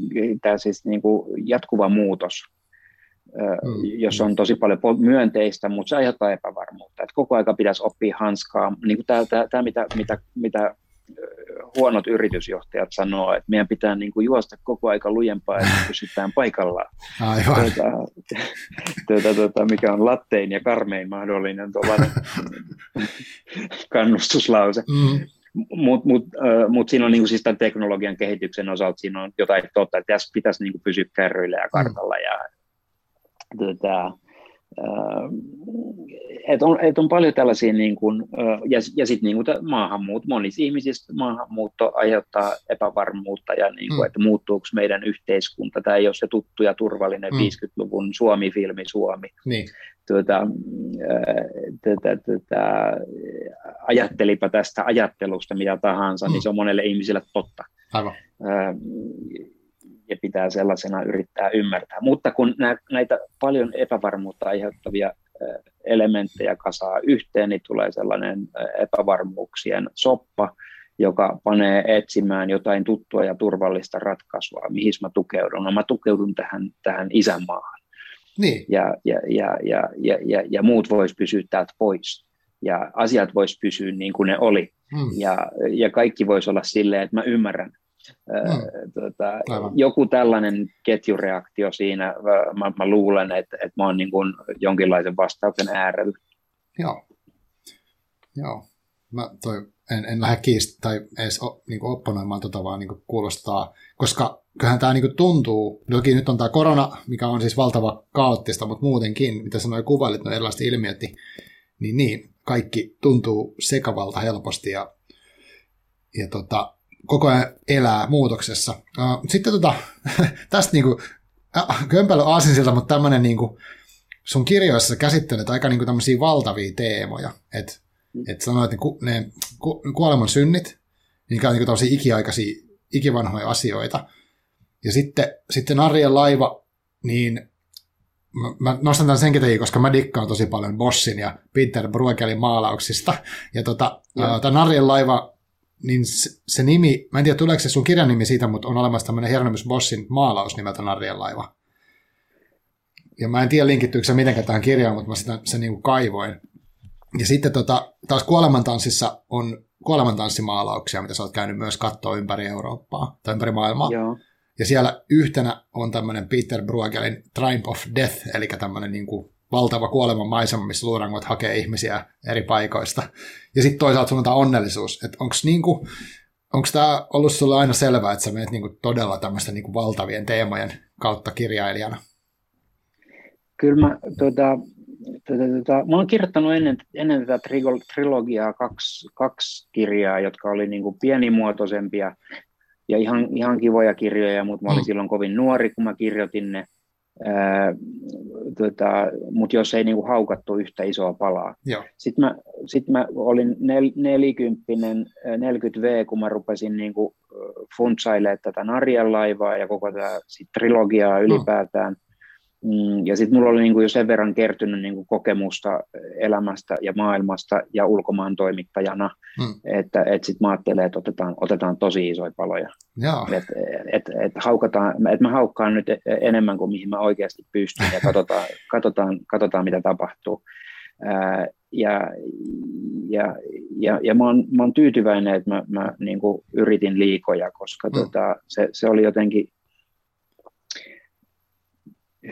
tämä siis niin kuin jatkuva muutos, jos on tosi paljon myönteistä, mutta se aiheuttaa epävarmuutta. Et koko aika pitäisi oppia hanskaa. Niin tämä, mitä huonot yritysjohtajat sanoo, että meidän pitää niin kuin juosta koko aika lujempaa, että pysytään paikallaan. Mikä on lattein ja karmein mahdollinen kannustuslause. Mut siinä on niinku siis tämän teknologian kehityksen osalta siinä on jotain totta, että tässä pitäisi niinku pysyä kärryillä ja kartalla ja et on paljon tällaisia niinku, ja sitten niinku monissa ihmisistä maahanmuutto aiheuttaa epävarmuutta ja niinku, että muuttuuko meidän yhteiskunta, tämä ei ole se tuttu ja turvallinen 50-luvun Suomi-filmi Suomi. Niin. Ajattelipa tästä ajattelusta mitä tahansa, niin se on monelle ihmiselle totta. Aivan. Ja pitää sellaisena yrittää ymmärtää. Mutta kun näitä paljon epävarmuutta aiheuttavia elementtejä kasaa yhteen, niin tulee sellainen epävarmuuksien soppa, joka panee etsimään jotain tuttua ja turvallista ratkaisua, mihin mä tukeudun. No, mä tukeudun tähän isänmaahan. Niin. Ja muut vois pysyä täältä pois ja asiat vois pysyä niin kuin ne oli ja kaikki vois olla silleen, että mä ymmärrän. Joku tällainen ketjureaktio siinä, mä luulen, että mä oon niin kuin jonkinlaisen vastauksen äärellä. Joo. Mä en lähde kiistä tai edes niin opponoimaan tota, vaan niin kuulostaa, koska kyllähän tämä niin tuntuu, toki nyt on tämä korona, mikä on siis valtava kaoottista, mutta muutenkin, mitä sanoin kuvailit, no erilaiset ilmiöt, niin kaikki tuntuu sekavalta helposti ja koko ajan elää muutoksessa. Sitten tästä niin kömpelö aasinsilta, mutta tämmöinen niin sun kirjoissa käsittelet aika niin tämmöisiä valtavia teemoja, että sanoit, että ne kuoleman synnit, niitä on niin tämmöisiä ikiaikaisia, ikivanhoja asioita. Ja sitten Narrien laiva, niin mä nostan tämän senkin takia, koska mä dikkaan tosi paljon Boschin ja Pieter Bruegelin maalauksista. Ja tämä Narrien laiva, niin se nimi, mä en tiedä tuleeko se sun kirjan nimi siitä, mutta on olemassa tämmöinen Hieronymus Boschin maalaus nimeltä Narrien laiva. Ja mä en tiedä linkittyykö se mitenkään tähän kirjaan, mutta mä sen niin kuin kaivoin. Ja sitten taas Kuolemantanssissa on kuolemantanssimaalauksia, mitä sä oot käynyt myös katsoa ympäri Eurooppaa tai ympäri maailmaa. Joo. Ja siellä yhtenä on tämmöinen Pieter Bruegelin Triumph of Death, eli tämmöinen niin kuin valtava kuoleman maisema, missä luurangot hakee ihmisiä eri paikoista. Ja sitten toisaalta sulla on tämä onnellisuus. Että onko tämä ollut sulle aina selvää, että sä menet niin kuin todella tämmöisten niin kuin valtavien teemojen kautta kirjailijana? Kyllä mä mä olen kirjoittanut ennen tätä trilogiaa kaksi kirjaa, jotka oli niin kuin pienimuotoisempia ja ihan kivoja kirjoja, mutta mä olin silloin kovin nuori, kun mä kirjoitin ne. Mutta jos ei niin kuin haukattu yhtä isoa palaa. Sitten mä olin 40V, kun mä rupesin niin kuin funtsailemaan tätä Narrien laivaa ja koko tätä trilogiaa ylipäätään. Ja sitten mulla oli niinku jo sen verran kertynyt niinku kokemusta elämästä ja maailmasta ja ulkomaan toimittajana, että sitten mä ajattelen, että otetaan tosi isoja paloja. Että mä haukkaan nyt enemmän kuin mihin mä oikeasti pystyn ja katsotaan mitä tapahtuu. Ja mä oon tyytyväinen, että mä niinku yritin liikoja, koska se oli jotenkin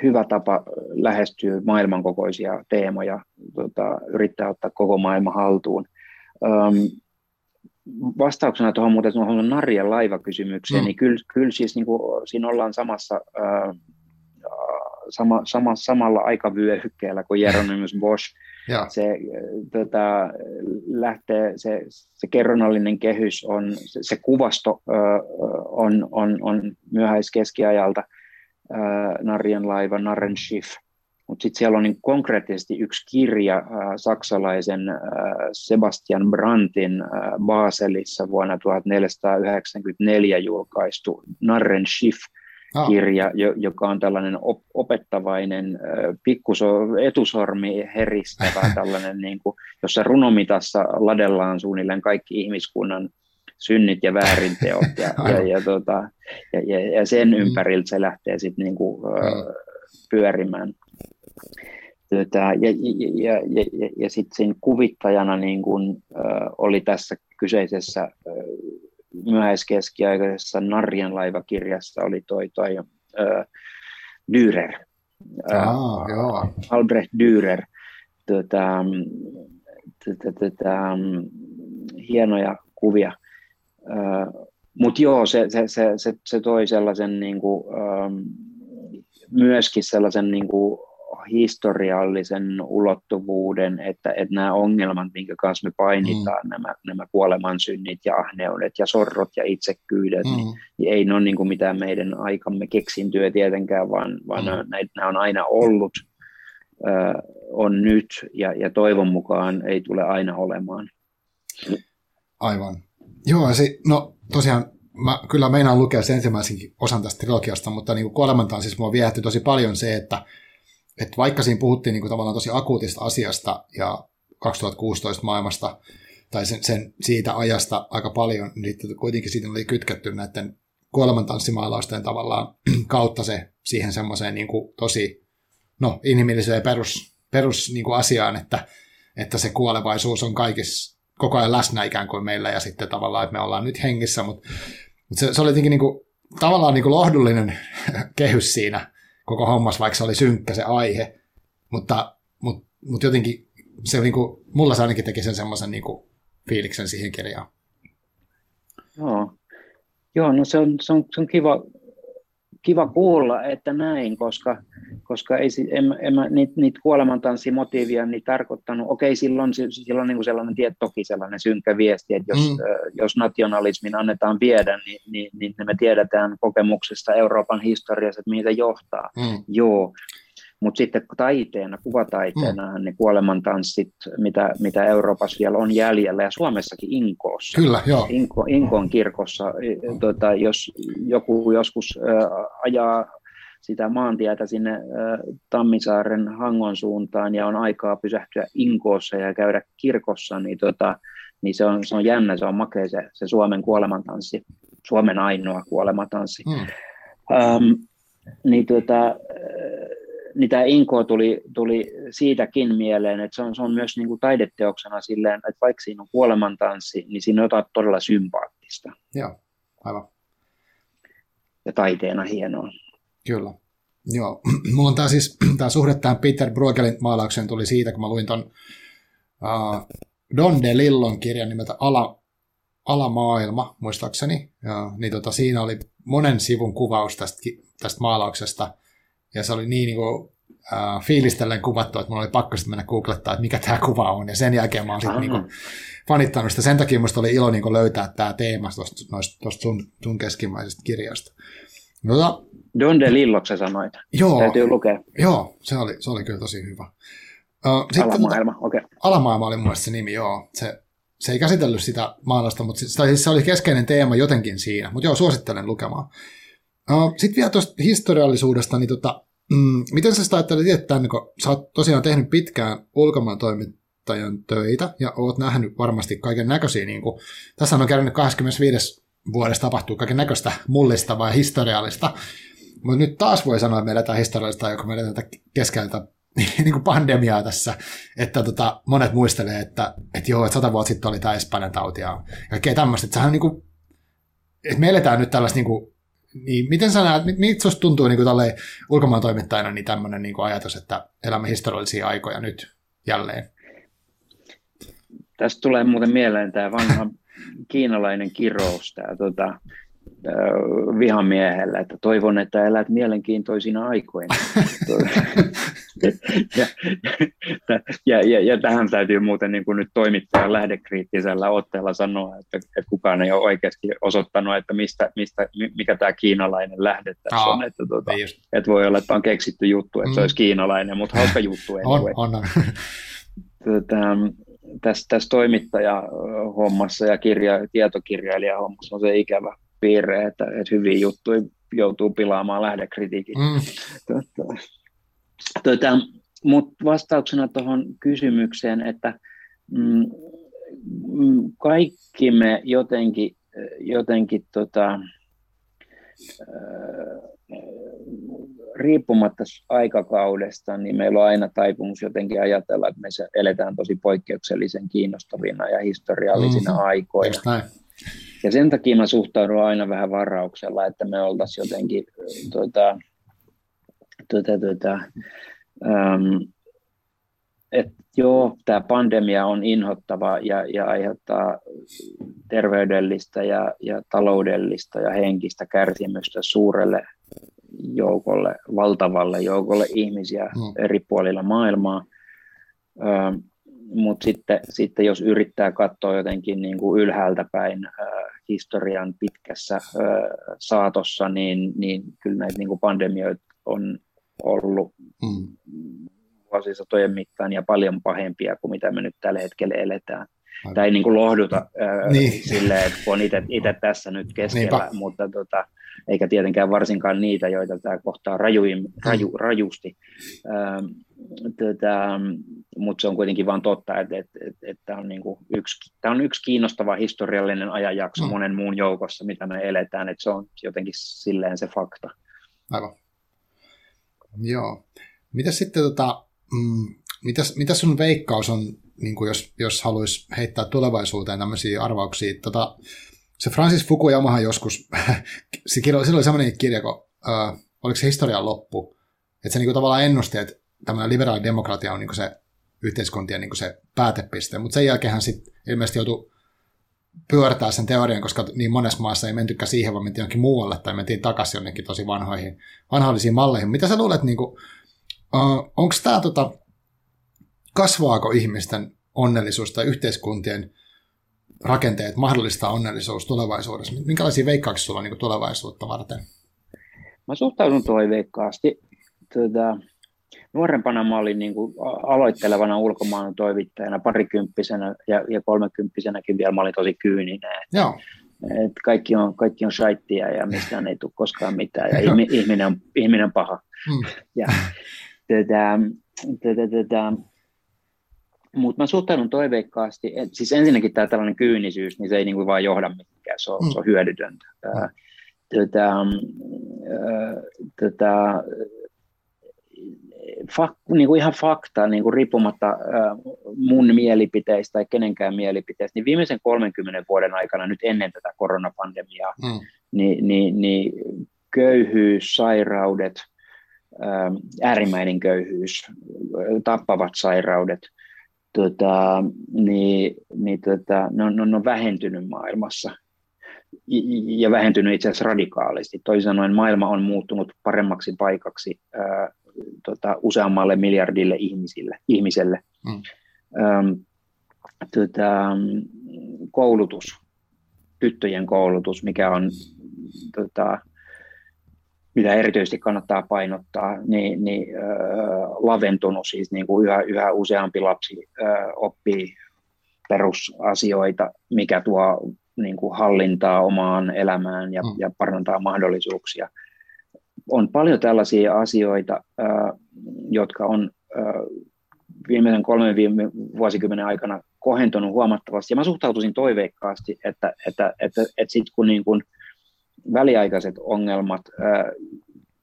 hyvä tapa lähestyä maailmankokoisia teemoja, yrittää ottaa koko maailma haltuun. Vastauksena tuohon muuten Narrien laiva-kysymykseen, niin kyllä siis niin kuin, siinä ollaan samalla aikavyöhykkeellä kuin Hieronymus Bosch. Se kerronnallinen kehys on, se kuvasto on myöhäiskeskiajalta. Narrien laiva, Narrenschiff, Mutta sitten siellä on niin konkreettisesti yksi kirja saksalaisen Sebastian Brandtin Baselissa vuonna 1494 julkaistu Narren kirja, joka on tällainen opettavainen, etusormi heristävä, tällainen, niin kuin, jossa runomitassa ladellaan suunnilleen kaikki ihmiskunnan synnit ja väärinteot, ja sen ympäriltä se lähtee sitten niin kuin pyörimään. Ja sitten sen kuvittajana niin kun, oli tässä kyseisessä myöhäiskeskiaikaisessa Narrien laivakirjassa oli Dürer, Albrecht Dürer, hienoja kuvia. Mutta joo, se toi sellaisen niinku, myöskin sellaisen niinku, historiallisen ulottuvuuden, että nämä ongelmat, minkä kanssa me painitaan, nämä kuolemansynnit ja ahneudet ja sorrot ja itsekkyydet, niin ei ne ole niin kuin mitään meidän aikamme keksintyä tietenkään, vaan nämä on aina ollut, on nyt ja toivon mukaan ei tule aina olemaan. Aivan. Joo, no tosiaan mä kyllä meinaan lukea sen ensimmäisenkin osan tästä trilogiasta, mutta niin kuin kuolemantanssissa siis mua viehätti tosi paljon se, että vaikka siinä puhuttiin niin kuin tavallaan tosi akuutista asiasta ja 2016 maailmasta tai sen siitä ajasta aika paljon, niin kuitenkin siitä oli kytketty näiden kuolemantanssimaalausten tavallaan kautta se siihen semmoiseen niin kuin tosi inhimilliseen perus niin kuin asiaan, että se kuolevaisuus on kaikissa koko ajan läsnä ikään kuin meillä ja sitten tavallaan, että me ollaan nyt hengissä, mutta se oli jotenkin niin kuin, tavallaan niin kuin lohdullinen kehys siinä koko hommas, vaikka se oli synkkä se aihe, mutta jotenkin se niinku, mulla se ainakin teki sen semmoisen niinku, fiiliksen siihen kirjaan. Joo, no se on kiva kuulla, että näin, koska en mä niitä kuolemantanssimotiivia niin tarkoittanut. Okei, silloin niinku sellainen toki sellainen synkkä viesti, että jos nationalismin annetaan viedä, niin me tiedetään kokemuksesta Euroopan historiassa, että mihin se johtaa. Joo. Mutta sitten kuvataiteena ne kuolemantanssit, mitä Euroopassa vielä on jäljellä, ja Suomessakin Inkoossa. Kyllä, joo. Inkoon kirkossa, jos joku joskus ajaa sitä maantietä sinne Tammisaaren Hangon suuntaan ja on aikaa pysähtyä Inkoossa ja käydä kirkossa, niin, niin se on jännä, se on makea se Suomen kuolemantanssi, Suomen ainoa kuolemantanssi. Niin tämä Inko tuli siitäkin mieleen, että se on myös niin kuin taideteoksena silleen, että vaikka siinä on kuolemantanssi, niin siinä on jotain todella sympaattista. Joo, aivan. Ja taiteena hienoa. Kyllä. Joo, mulla on tämä suhde tähän Pieter Bruegelin maalaukseen tuli siitä, kun mä luin ton Don DeLillon kirjan nimeltä Alamaailma, muistaakseni. Ja, niin siinä oli monen sivun kuvaus tästä maalauksesta. Ja se oli niin fiilistellen kuvattu, että mulla oli pakko mennä googlettaa, että mikä tämä kuva on. Ja sen jälkeen mä oon sitten fanittanut sitä. Sen takia musta oli ilo löytää tämä teema tuosta sun keskimmäisestä kirjasta. Don DeLillo sä sanoit. Joo, täytyy lukea. Joo, se oli kyllä tosi hyvä. Alamaailma, okei. Okay. Alamaailma oli mun mielestä se nimi, joo. Se ei käsitellyt sitä maalasta, mutta se oli keskeinen teema jotenkin siinä. Mutta joo, suosittelen lukemaan. Sitten vielä tuosta historiallisuudesta, niin miten sä sitä ajattelet itse tämän, kun sä oot tosiaan tehnyt pitkään ulkomaantoimittajan töitä ja oot nähnyt varmasti kaiken näköisiä, niin kuin tässä on käynyt 25 vuodessa tapahtuu kaiken näköistä mullistavaa ja historiallista, mutta nyt taas voi sanoa, että me eletään historiallista, joka me eletään keskeltä niin kuin pandemiaa tässä, että monet muistelee, että joo, että 100 vuotta sitten oli tämä Espanjan tauti ja kaikkea tämmöistä, että sehän on niin kuin, että me eletään nyt tällaista niin kuin, niin, miten sä näet, mitä susta tuntuu niin kuin ulkomaan toimittajana niin tämmöinen niin kuin ajatus, että elämme historiallisia aikoja nyt jälleen? Tästä tulee muuten mieleen tämä vanha kiinalainen kirous, tämä vihamiehellä, että toivon, että elät mielenkiintoisina aikoina. Ja tähän täytyy muuten niin kuin nyt toimittajan lähdekriittisellä otteella sanoa, että kukaan ei ole oikeasti osoittanut, että mikä tämä kiinalainen lähde tässä on. Että voi olla, että on keksitty juttu, että se olisi kiinalainen, mutta hauska juttu. On. Tässä toimittajahommassa ja tietokirjailijahommassa on se ikävä piirre, että hyviä juttuja joutuu pilaamaan lähdekritiikin. Mutta vastauksena tuohon kysymykseen, että kaikki me jotenkin riippumatta aikakaudesta, niin meillä on aina taipumus jotenkin ajatella, että me eletään tosi poikkeuksellisen kiinnostavina ja historiallisina aikoina. Ja sen takia mä suhtaudun aina vähän varauksella, että me oltaisiin jotenkin että joo, tämä pandemia on inhottava ja aiheuttaa terveydellistä ja taloudellista ja henkistä kärsimystä suurelle joukolle, valtavalle joukolle ihmisiä eri puolilla maailmaa. Mutta sitten jos yrittää katsoa jotenkin niin kuin ylhäältä päin historian pitkässä saatossa, niin kyllä näitä niin kuin pandemioita on ollut vuosisatojen mittaan ja paljon pahempia kuin mitä me nyt tällä hetkellä eletään. Tämä ei niin kuin lohduta silleen, että on itse tässä nyt keskellä, mutta eikä tietenkään varsinkaan niitä, joita tämä kohtaa rajusti. Mutta se on kuitenkin vaan totta, että tämä on, niin kuin yksi kiinnostava historiallinen ajanjakso monen muun joukossa, mitä me eletään, että se on jotenkin silleen se fakta. Aivan. Joo. Mitäs sitten, mitä sun veikkaus on, niin kuin jos haluaisi heittää tulevaisuuteen tämmöisiä arvauksia? Se Francis Fukuyamahan joskus, sillä oli semmoinen kirja, kun oliko se historian loppu, että se niin kuin tavallaan ennusti, että tämmöinen liberaali demokratia on niin kuin se yhteiskuntien niin kuin se päätepiste, mutta sen jälkeen hän sitten ilmeisesti joutui pyörtämään sen teorian, koska niin monessa maassa ei mentykään siihen, vaan mentiin jonkin muualle tai mentiin takaisin jonnekin tosi vanhoillisiin malleihin. Mitä sä luulet, niin kuin, onko tämä, kasvaako ihmisten onnellisuus tai yhteiskuntien rakenteet mahdollistaa onnellisuus tulevaisuudessa? Minkälaisia veikkauksia sulla on niin kuin tulevaisuutta varten? Mä suhtaudun toi veikkaasti. Nuorempana mä olin niin kuin aloittelevana ulkomaan toivittajana, parikymppisenä ja kolmekymppisenäkin vielä mä olin tosi kyyninen. Joo. Et kaikki on shaittia ja mistään ei tule koskaan mitään ja ihminen on paha. Ja mutta mä suhtaudun toiveikkaasti, siis ensinnäkin tämä tällainen kyynisyys, niin se ei niin kuin vaan johda mihinkään, se on hyödytöntä. Niin kuin ihan fakta, niin kuin riippumatta mun mielipiteistä tai kenenkään mielipiteistä, niin viimeisen 30 vuoden aikana nyt ennen tätä koronapandemiaa, niin köyhyys, sairaudet, äärimmäinen köyhyys, tappavat sairaudet, ne on vähentynyt maailmassa ja vähentynyt itse asiassa radikaalisti. Toisin sanoen maailma on muuttunut paremmaksi paikaksi useammalle miljardille ihmiselle. Koulutus, tyttöjen koulutus, mikä on mitä erityisesti kannattaa painottaa, niin laventunut, siis niin kuin yhä useampi lapsi oppii perusasioita, mikä tuo niin kuin hallintaa omaan elämään ja parantaa mahdollisuuksia. On paljon tällaisia asioita, jotka on viimeisen 3 vuosikymmenen aikana kohentunut huomattavasti, ja mä suhtautuisin toiveikkaasti, että sitten kun niin kuin väliaikaiset ongelmat,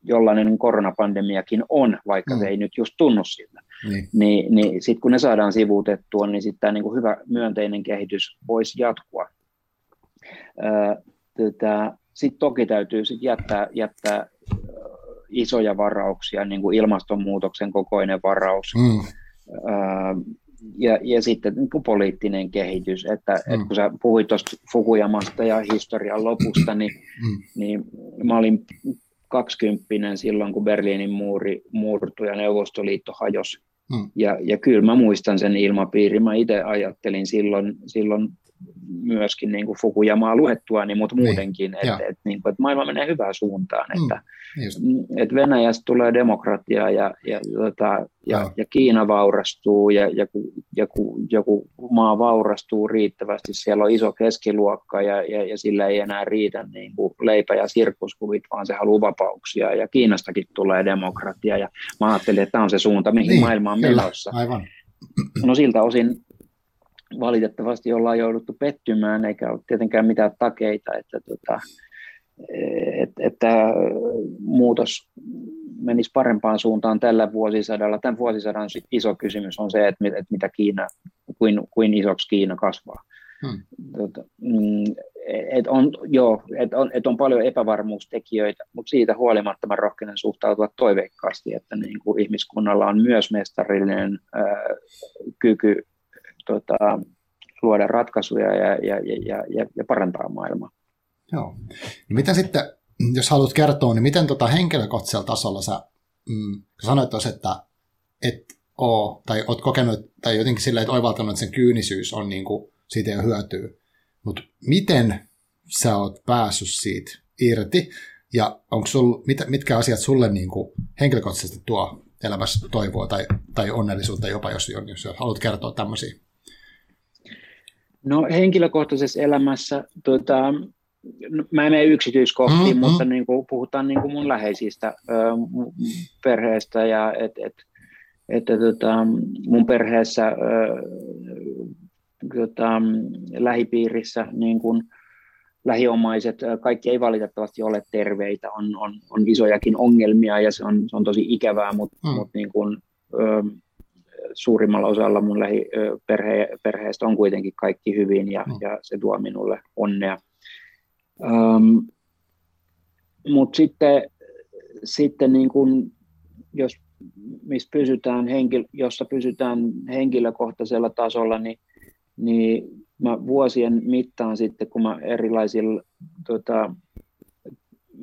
jollainen koronapandemiakin on, vaikka se ei nyt just tunnu siltä, niin sitten kun ne saadaan sivuutettua, niin sitten tämä niinku hyvä myönteinen kehitys voisi jatkua. Sitten toki täytyy sit jättää isoja varauksia, niin kuin ilmastonmuutoksen kokoinen varaus, ja sitten niin poliittinen kehitys, että kun sä puhuit tuosta Fukuyamasta ja historian lopusta, niin mä olin 20 silloin, kun Berliinin muuri murtui ja Neuvostoliitto hajosi. Ja kyllä mä muistan sen ilmapiiri. Mä itse ajattelin silloin myöskin niin kuin Fukuyamaa luettua, niin, mutta muutenkin, että maailma menee hyvään suuntaan. Että Venäjästä tulee demokratiaa ja Kiina vaurastuu ja kun joku maa vaurastuu riittävästi, siellä on iso keskiluokka ja sillä ei enää riitä niin kuin leipä ja sirkuskuvit, vaan se haluaa vapauksia ja Kiinastakin tulee demokratia ja mä ajattelin, että tämä on se suunta, mihin maailma on menossa. No siltä osin valitettavasti ollaan jouduttu pettymään, eikä ole tietenkään mitään takeita, että muutos menisi parempaan suuntaan tällä vuosisadalla. Tämän vuosisadan iso kysymys on se, että mitä Kiina, kuin isoksi Kiina kasvaa. On paljon epävarmuustekijöitä, mutta siitä huolimatta mä rohkenen suhtautua toiveikkaasti, että niin kuin ihmiskunnalla on myös mestarillinen kyky luoda ratkaisuja ja parantaa maailmaa. Joo. No mitä sitten, jos haluat kertoa, niin miten henkilökohtaisella tasolla sä sanoit tuossa, että oot kokenut, tai jotenkin silleen, että oivaltanut, että sen kyynisyys on niin kuin, siitä ei ole hyötyä. Mutta miten sä oot päässyt siitä irti, ja onko mitkä asiat sulle niin kuin henkilökohtaisesti tuo elämässä toivoa tai onnellisuutta jopa, jos haluat kertoa tämmöisiä? No henkilökohtaisessa elämässä, mä en mene yksityiskohtiin, mutta niin kuin puhutaan niin kuin mun läheisistä perheestä, ja mun perheessä lähipiirissä niin kuin lähiomaiset, kaikki ei valitettavasti ole terveitä, on isojakin ongelmia ja se on tosi ikävää, mutta niin kuin, suurimmalla osalla mun lähiperheestä on kuitenkin kaikki hyvin ja se tuo minulle onnea. Mutta sitten niin kun, jos pysytään henkilökohtaisella tasolla, niin mä vuosien mittaan sitten, kun mä erilaisilla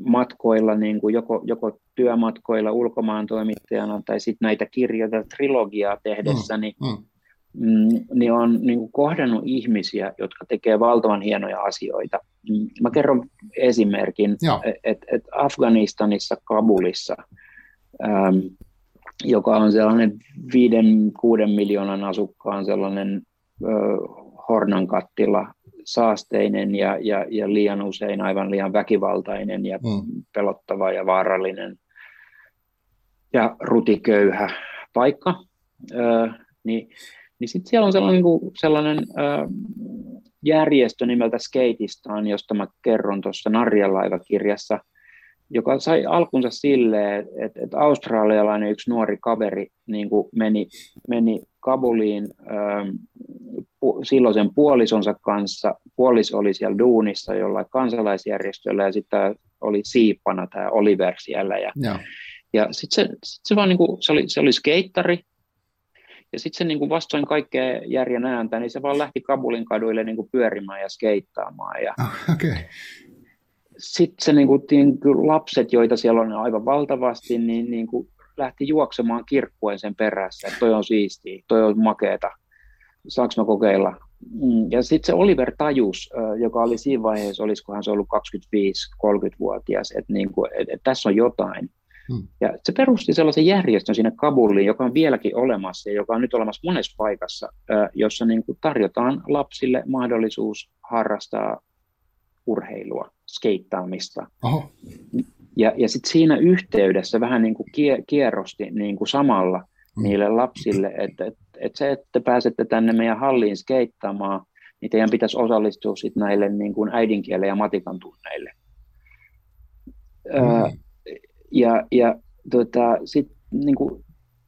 matkoilla, niin kuin joko työmatkoilla ulkomaan toimittajana tai sitten näitä kirjoita trilogiaa tehdessä, niin on niin kuin kohdannut ihmisiä, jotka tekee valtavan hienoja asioita. Mä kerron esimerkin, että Afganistanissa Kabulissa, joka on sellainen 5-6 miljoonan asukkaan sellainen hornankattila, saasteinen ja liian usein aivan liian väkivaltainen ja pelottava ja vaarallinen ja rutiköyhä paikka, niin sitten siellä on sellainen järjestö nimeltä Skateistan, josta mä kerron tuossa Narrien laiva -kirjassa, joka sai alkunsa silleen, että australialainen yksi nuori kaveri niin kuin meni Kabuliin silloisen puolisonsa kanssa. Puolis oli siellä duunissa jollain kansalaisjärjestöllä ja sitten oli siippana tämä Oliver siellä. Ja sitten se vaan niin kuin, se oli skeittari. Ja sitten se niin kuin vastoin kaikkea järjen ääntä, niin se vaan lähti Kabulin kaduille niin kuin pyörimään ja skeittaamaan. Ja sitten se niin kuin lapset, joita siellä on aivan valtavasti, niin kuin lähti juoksemaan kirkkuen sen perässä, että toi on siistiä, toi on makeeta, saanko mä kokeilla. Ja sitten se Oliver tajus, joka oli siinä vaiheessa, olisikohan se ollut 25-30-vuotias, että niin kuin, että tässä on jotain. Ja se perusti sellaisen järjestön sinne Kabuliin, joka on vieläkin olemassa ja joka on nyt olemassa monessa paikassa, jossa niin kuin tarjotaan lapsille mahdollisuus harrastaa urheilua, skeittaamista. Oho. Ja sitten siinä yhteydessä vähän niin kuin kierrosti niin kuin samalla niille lapsille, että pääsette tänne meidän halliin skeittaamaan, niin teidän pitäisi osallistua sit näille niin kuin äidinkielen ja matikan tunneille.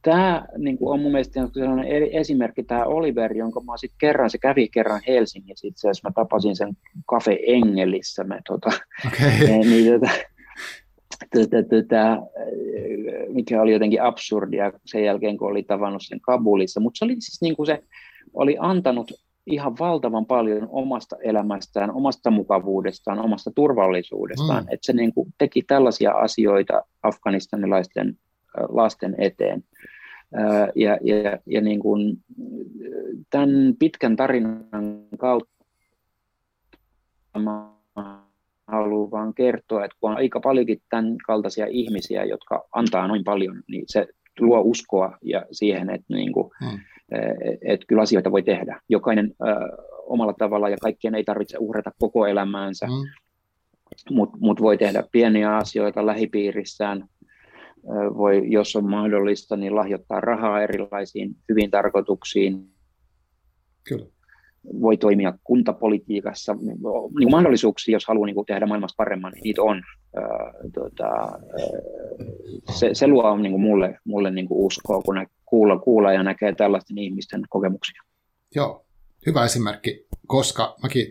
Tämä on mun mielestä sellainen esimerkki, tämä Oliver, jonka mä sitten kerran, se kävi kerran Helsingissä itse asiassa, mä tapasin sen Cafe Engelissä. mikä oli jotenkin absurdia sen jälkeen, kun oli tavannut sen Kabulissa. Mutta se oli siis niin kuin se oli antanut ihan valtavan paljon omasta elämästään, omasta mukavuudestaan, omasta turvallisuudestaan. Mm. Että se niin kuin teki tällaisia asioita afganistanilaisten lasten eteen. Ja niin kuin tämän pitkän tarinan kautta haluan vaan kertoa, että kun on aika paljonkin tämän kaltaisia ihmisiä, jotka antaa noin paljon, niin se luo uskoa ja siihen, että, niin kuin, että kyllä asioita voi tehdä. Jokainen omalla tavallaan ja kaikkien ei tarvitse uhrata koko elämäänsä, mutta voi tehdä pieniä asioita lähipiirissään. Voi, jos on mahdollista, niin lahjoittaa rahaa erilaisiin hyviin tarkoituksiin. Kyllä. Voi toimia kuntapolitiikassa. Niin mahdollisuuksia, jos haluaa niin tehdä maailmasta paremman, niin niitä on. Se luo niin mulle niin uskoa, kun kuulla ja näkee tällaisten ihmisten kokemuksia. Joo, hyvä esimerkki, koska mäkin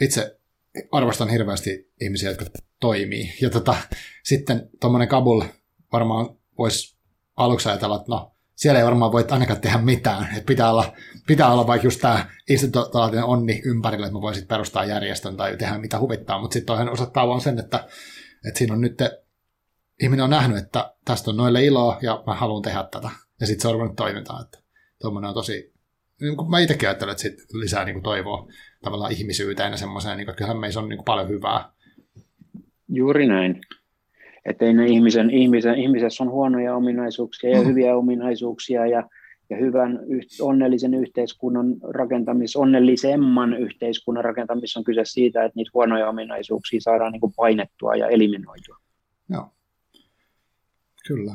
itse arvostan hirveästi ihmisiä, jotka toimii. Ja sitten tuommoinen Kabul varmaan voisi aluksi ajatella, että siellä ei varmaan voi ainakaan tehdä mitään. Että pitää olla vaikka just tämä instituutioiden onni ympärillä, että mä voisin perustaa järjestön tai tehdä mitä huvittaa. Mutta sitten toihan osoittaa vaan sen, että siinä on nyt ihminen on nähnyt, että tästä on noille iloa ja mä haluan tehdä tätä. Ja sitten se on ruvennut toimintaan. Tuommoinen on tosi, niin kuin mä itsekin ajattelen, että siitä lisää niin kuin toivoa tavallaan ihmisyyteen ja semmoiseen, niin kyllähän meissä on niin kuin paljon hyvää. Juuri näin. Että ihmisessä on huonoja ominaisuuksia ja hyviä ominaisuuksia ja hyvän onnellisen yhteiskunnan rakentamis, onnellisemman yhteiskunnan rakentamis on kyse siitä, että niitä huonoja ominaisuuksia saadaan niin kuin painettua ja eliminoitua. Joo, kyllä.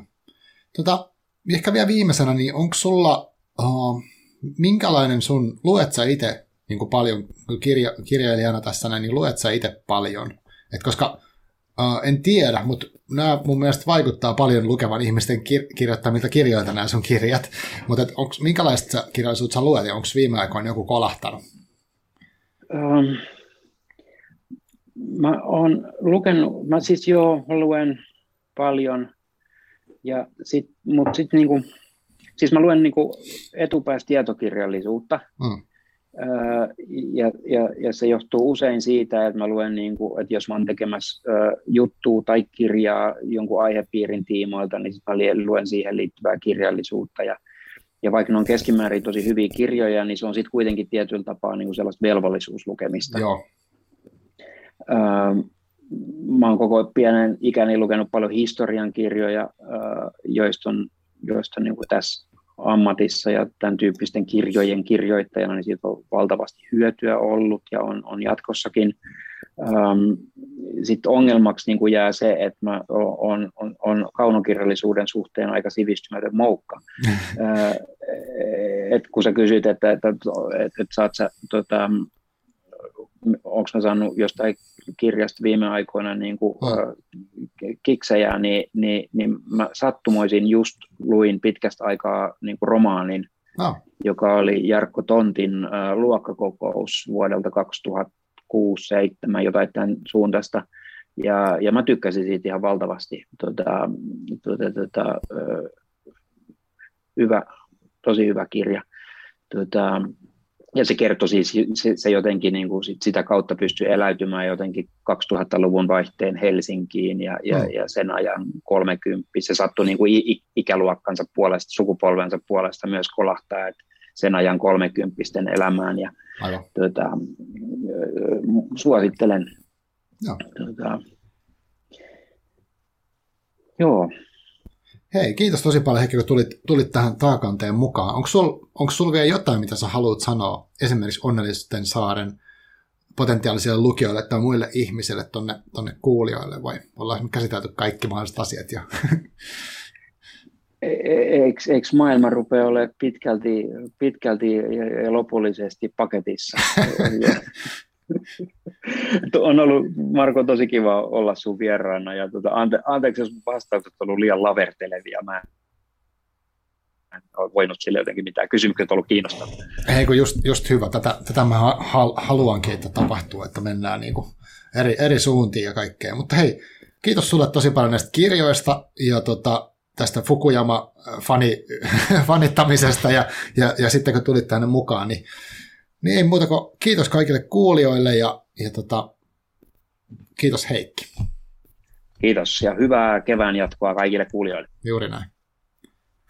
Ehkä vielä viimeisenä, niin onko sulla, minkälainen sun, luet sä itse niin kuin paljon kirjailijana tässä näin, niin luet sä itse paljon? Et koska en tiedä, mutta nämä mun mielestä vaikuttaa paljon lukevan ihmisten kirjoittamilta kirjoilta nämä sun kirjat. Mutta minkälaista kirjallisuutta sä luet ja onko viime aikoina joku kolahtanut? Mä oon lukenut, mä siis luen paljon, mutta sitten niinku, siis mä luen niinku etupäästä tietokirjallisuutta. Ja se johtuu usein siitä, että mä luen, niin kuin, että jos mä oon tekemässä juttua tai kirjaa jonkun aihepiirin tiimoilta, niin sitten mä luen siihen liittyvää kirjallisuutta. Ja vaikka ne on keskimäärin tosi hyviä kirjoja, niin se on sitten kuitenkin tietyllä tapaa niin kuin sellaista velvollisuuslukemista. Joo. Mä oon koko pienen ikäni lukenut paljon historian kirjoja, joista niin kuin tässä ammatissa ja tämän tyyppisten kirjojen kirjoittajana, niin siitä on valtavasti hyötyä ollut ja on jatkossakin. Sitten ongelmaksi niin kuin jää se, että mä on kaunokirjallisuuden suhteen aika sivistymätön moukka. Kun sä kysyt, että saat sä, onko mä saanut jostain kirjasta viime aikoina niin kuin, kiksejä, niin mä sattumoisin just luin pitkästä aikaa niin kuin romaanin, joka oli Jarkko Tontin luokkakokous vuodelta 2006-2007, jotain tämän suuntaista. Ja mä tykkäsin siitä ihan valtavasti. Hyvä, tosi hyvä kirja. Ja se kertoi siis, se jotenkin niin kuin sitä kautta pystyi eläytymään jotenkin 2000-luvun vaihteen Helsinkiin ja sen ajan 30. Se sattui niin kuin ikäluokkansa puolesta, sukupolvensa puolesta myös kolahtaa, että sen ajan 30-sten elämään. Ja, suosittelen. Joo. Joo. Hei, kiitos tosi paljon, Heikki, kun tulit tähän taakanteen mukaan. Onko sul vielä jotain, mitä sä haluat sanoa esimerkiksi Onnellisten saaren potentiaalisille lukijoille tai muille ihmisille tonne kuulijoille, vai ollaan me käsitelty kaikki mahdolliset asiat jo? Eikö maailma rupea olemaan pitkälti ja lopullisesti paketissa? On ollut, Marko, tosi kiva olla sun vieraana ja anteeksi, jos vastaukset on ollut liian lavertelevia. Mä en ole voinut sille jotenkin mitään. Kysymykset on ollut kiinnostavia. Ei kun just hyvä. Tätä mä haluankin, että tapahtuu, että mennään niin kuin eri suuntiin ja kaikkea. Mutta hei, Kiitos sulle tosi paljon näistä kirjoista ja tästä Fukuyama-fanittamisesta ja sitten kun tulit tänne mukaan, niin ei muuta kuin kiitos kaikille kuulijoille ja kiitos Heikki. Kiitos ja hyvää kevään jatkoa kaikille kuulijoille. Juuri näin.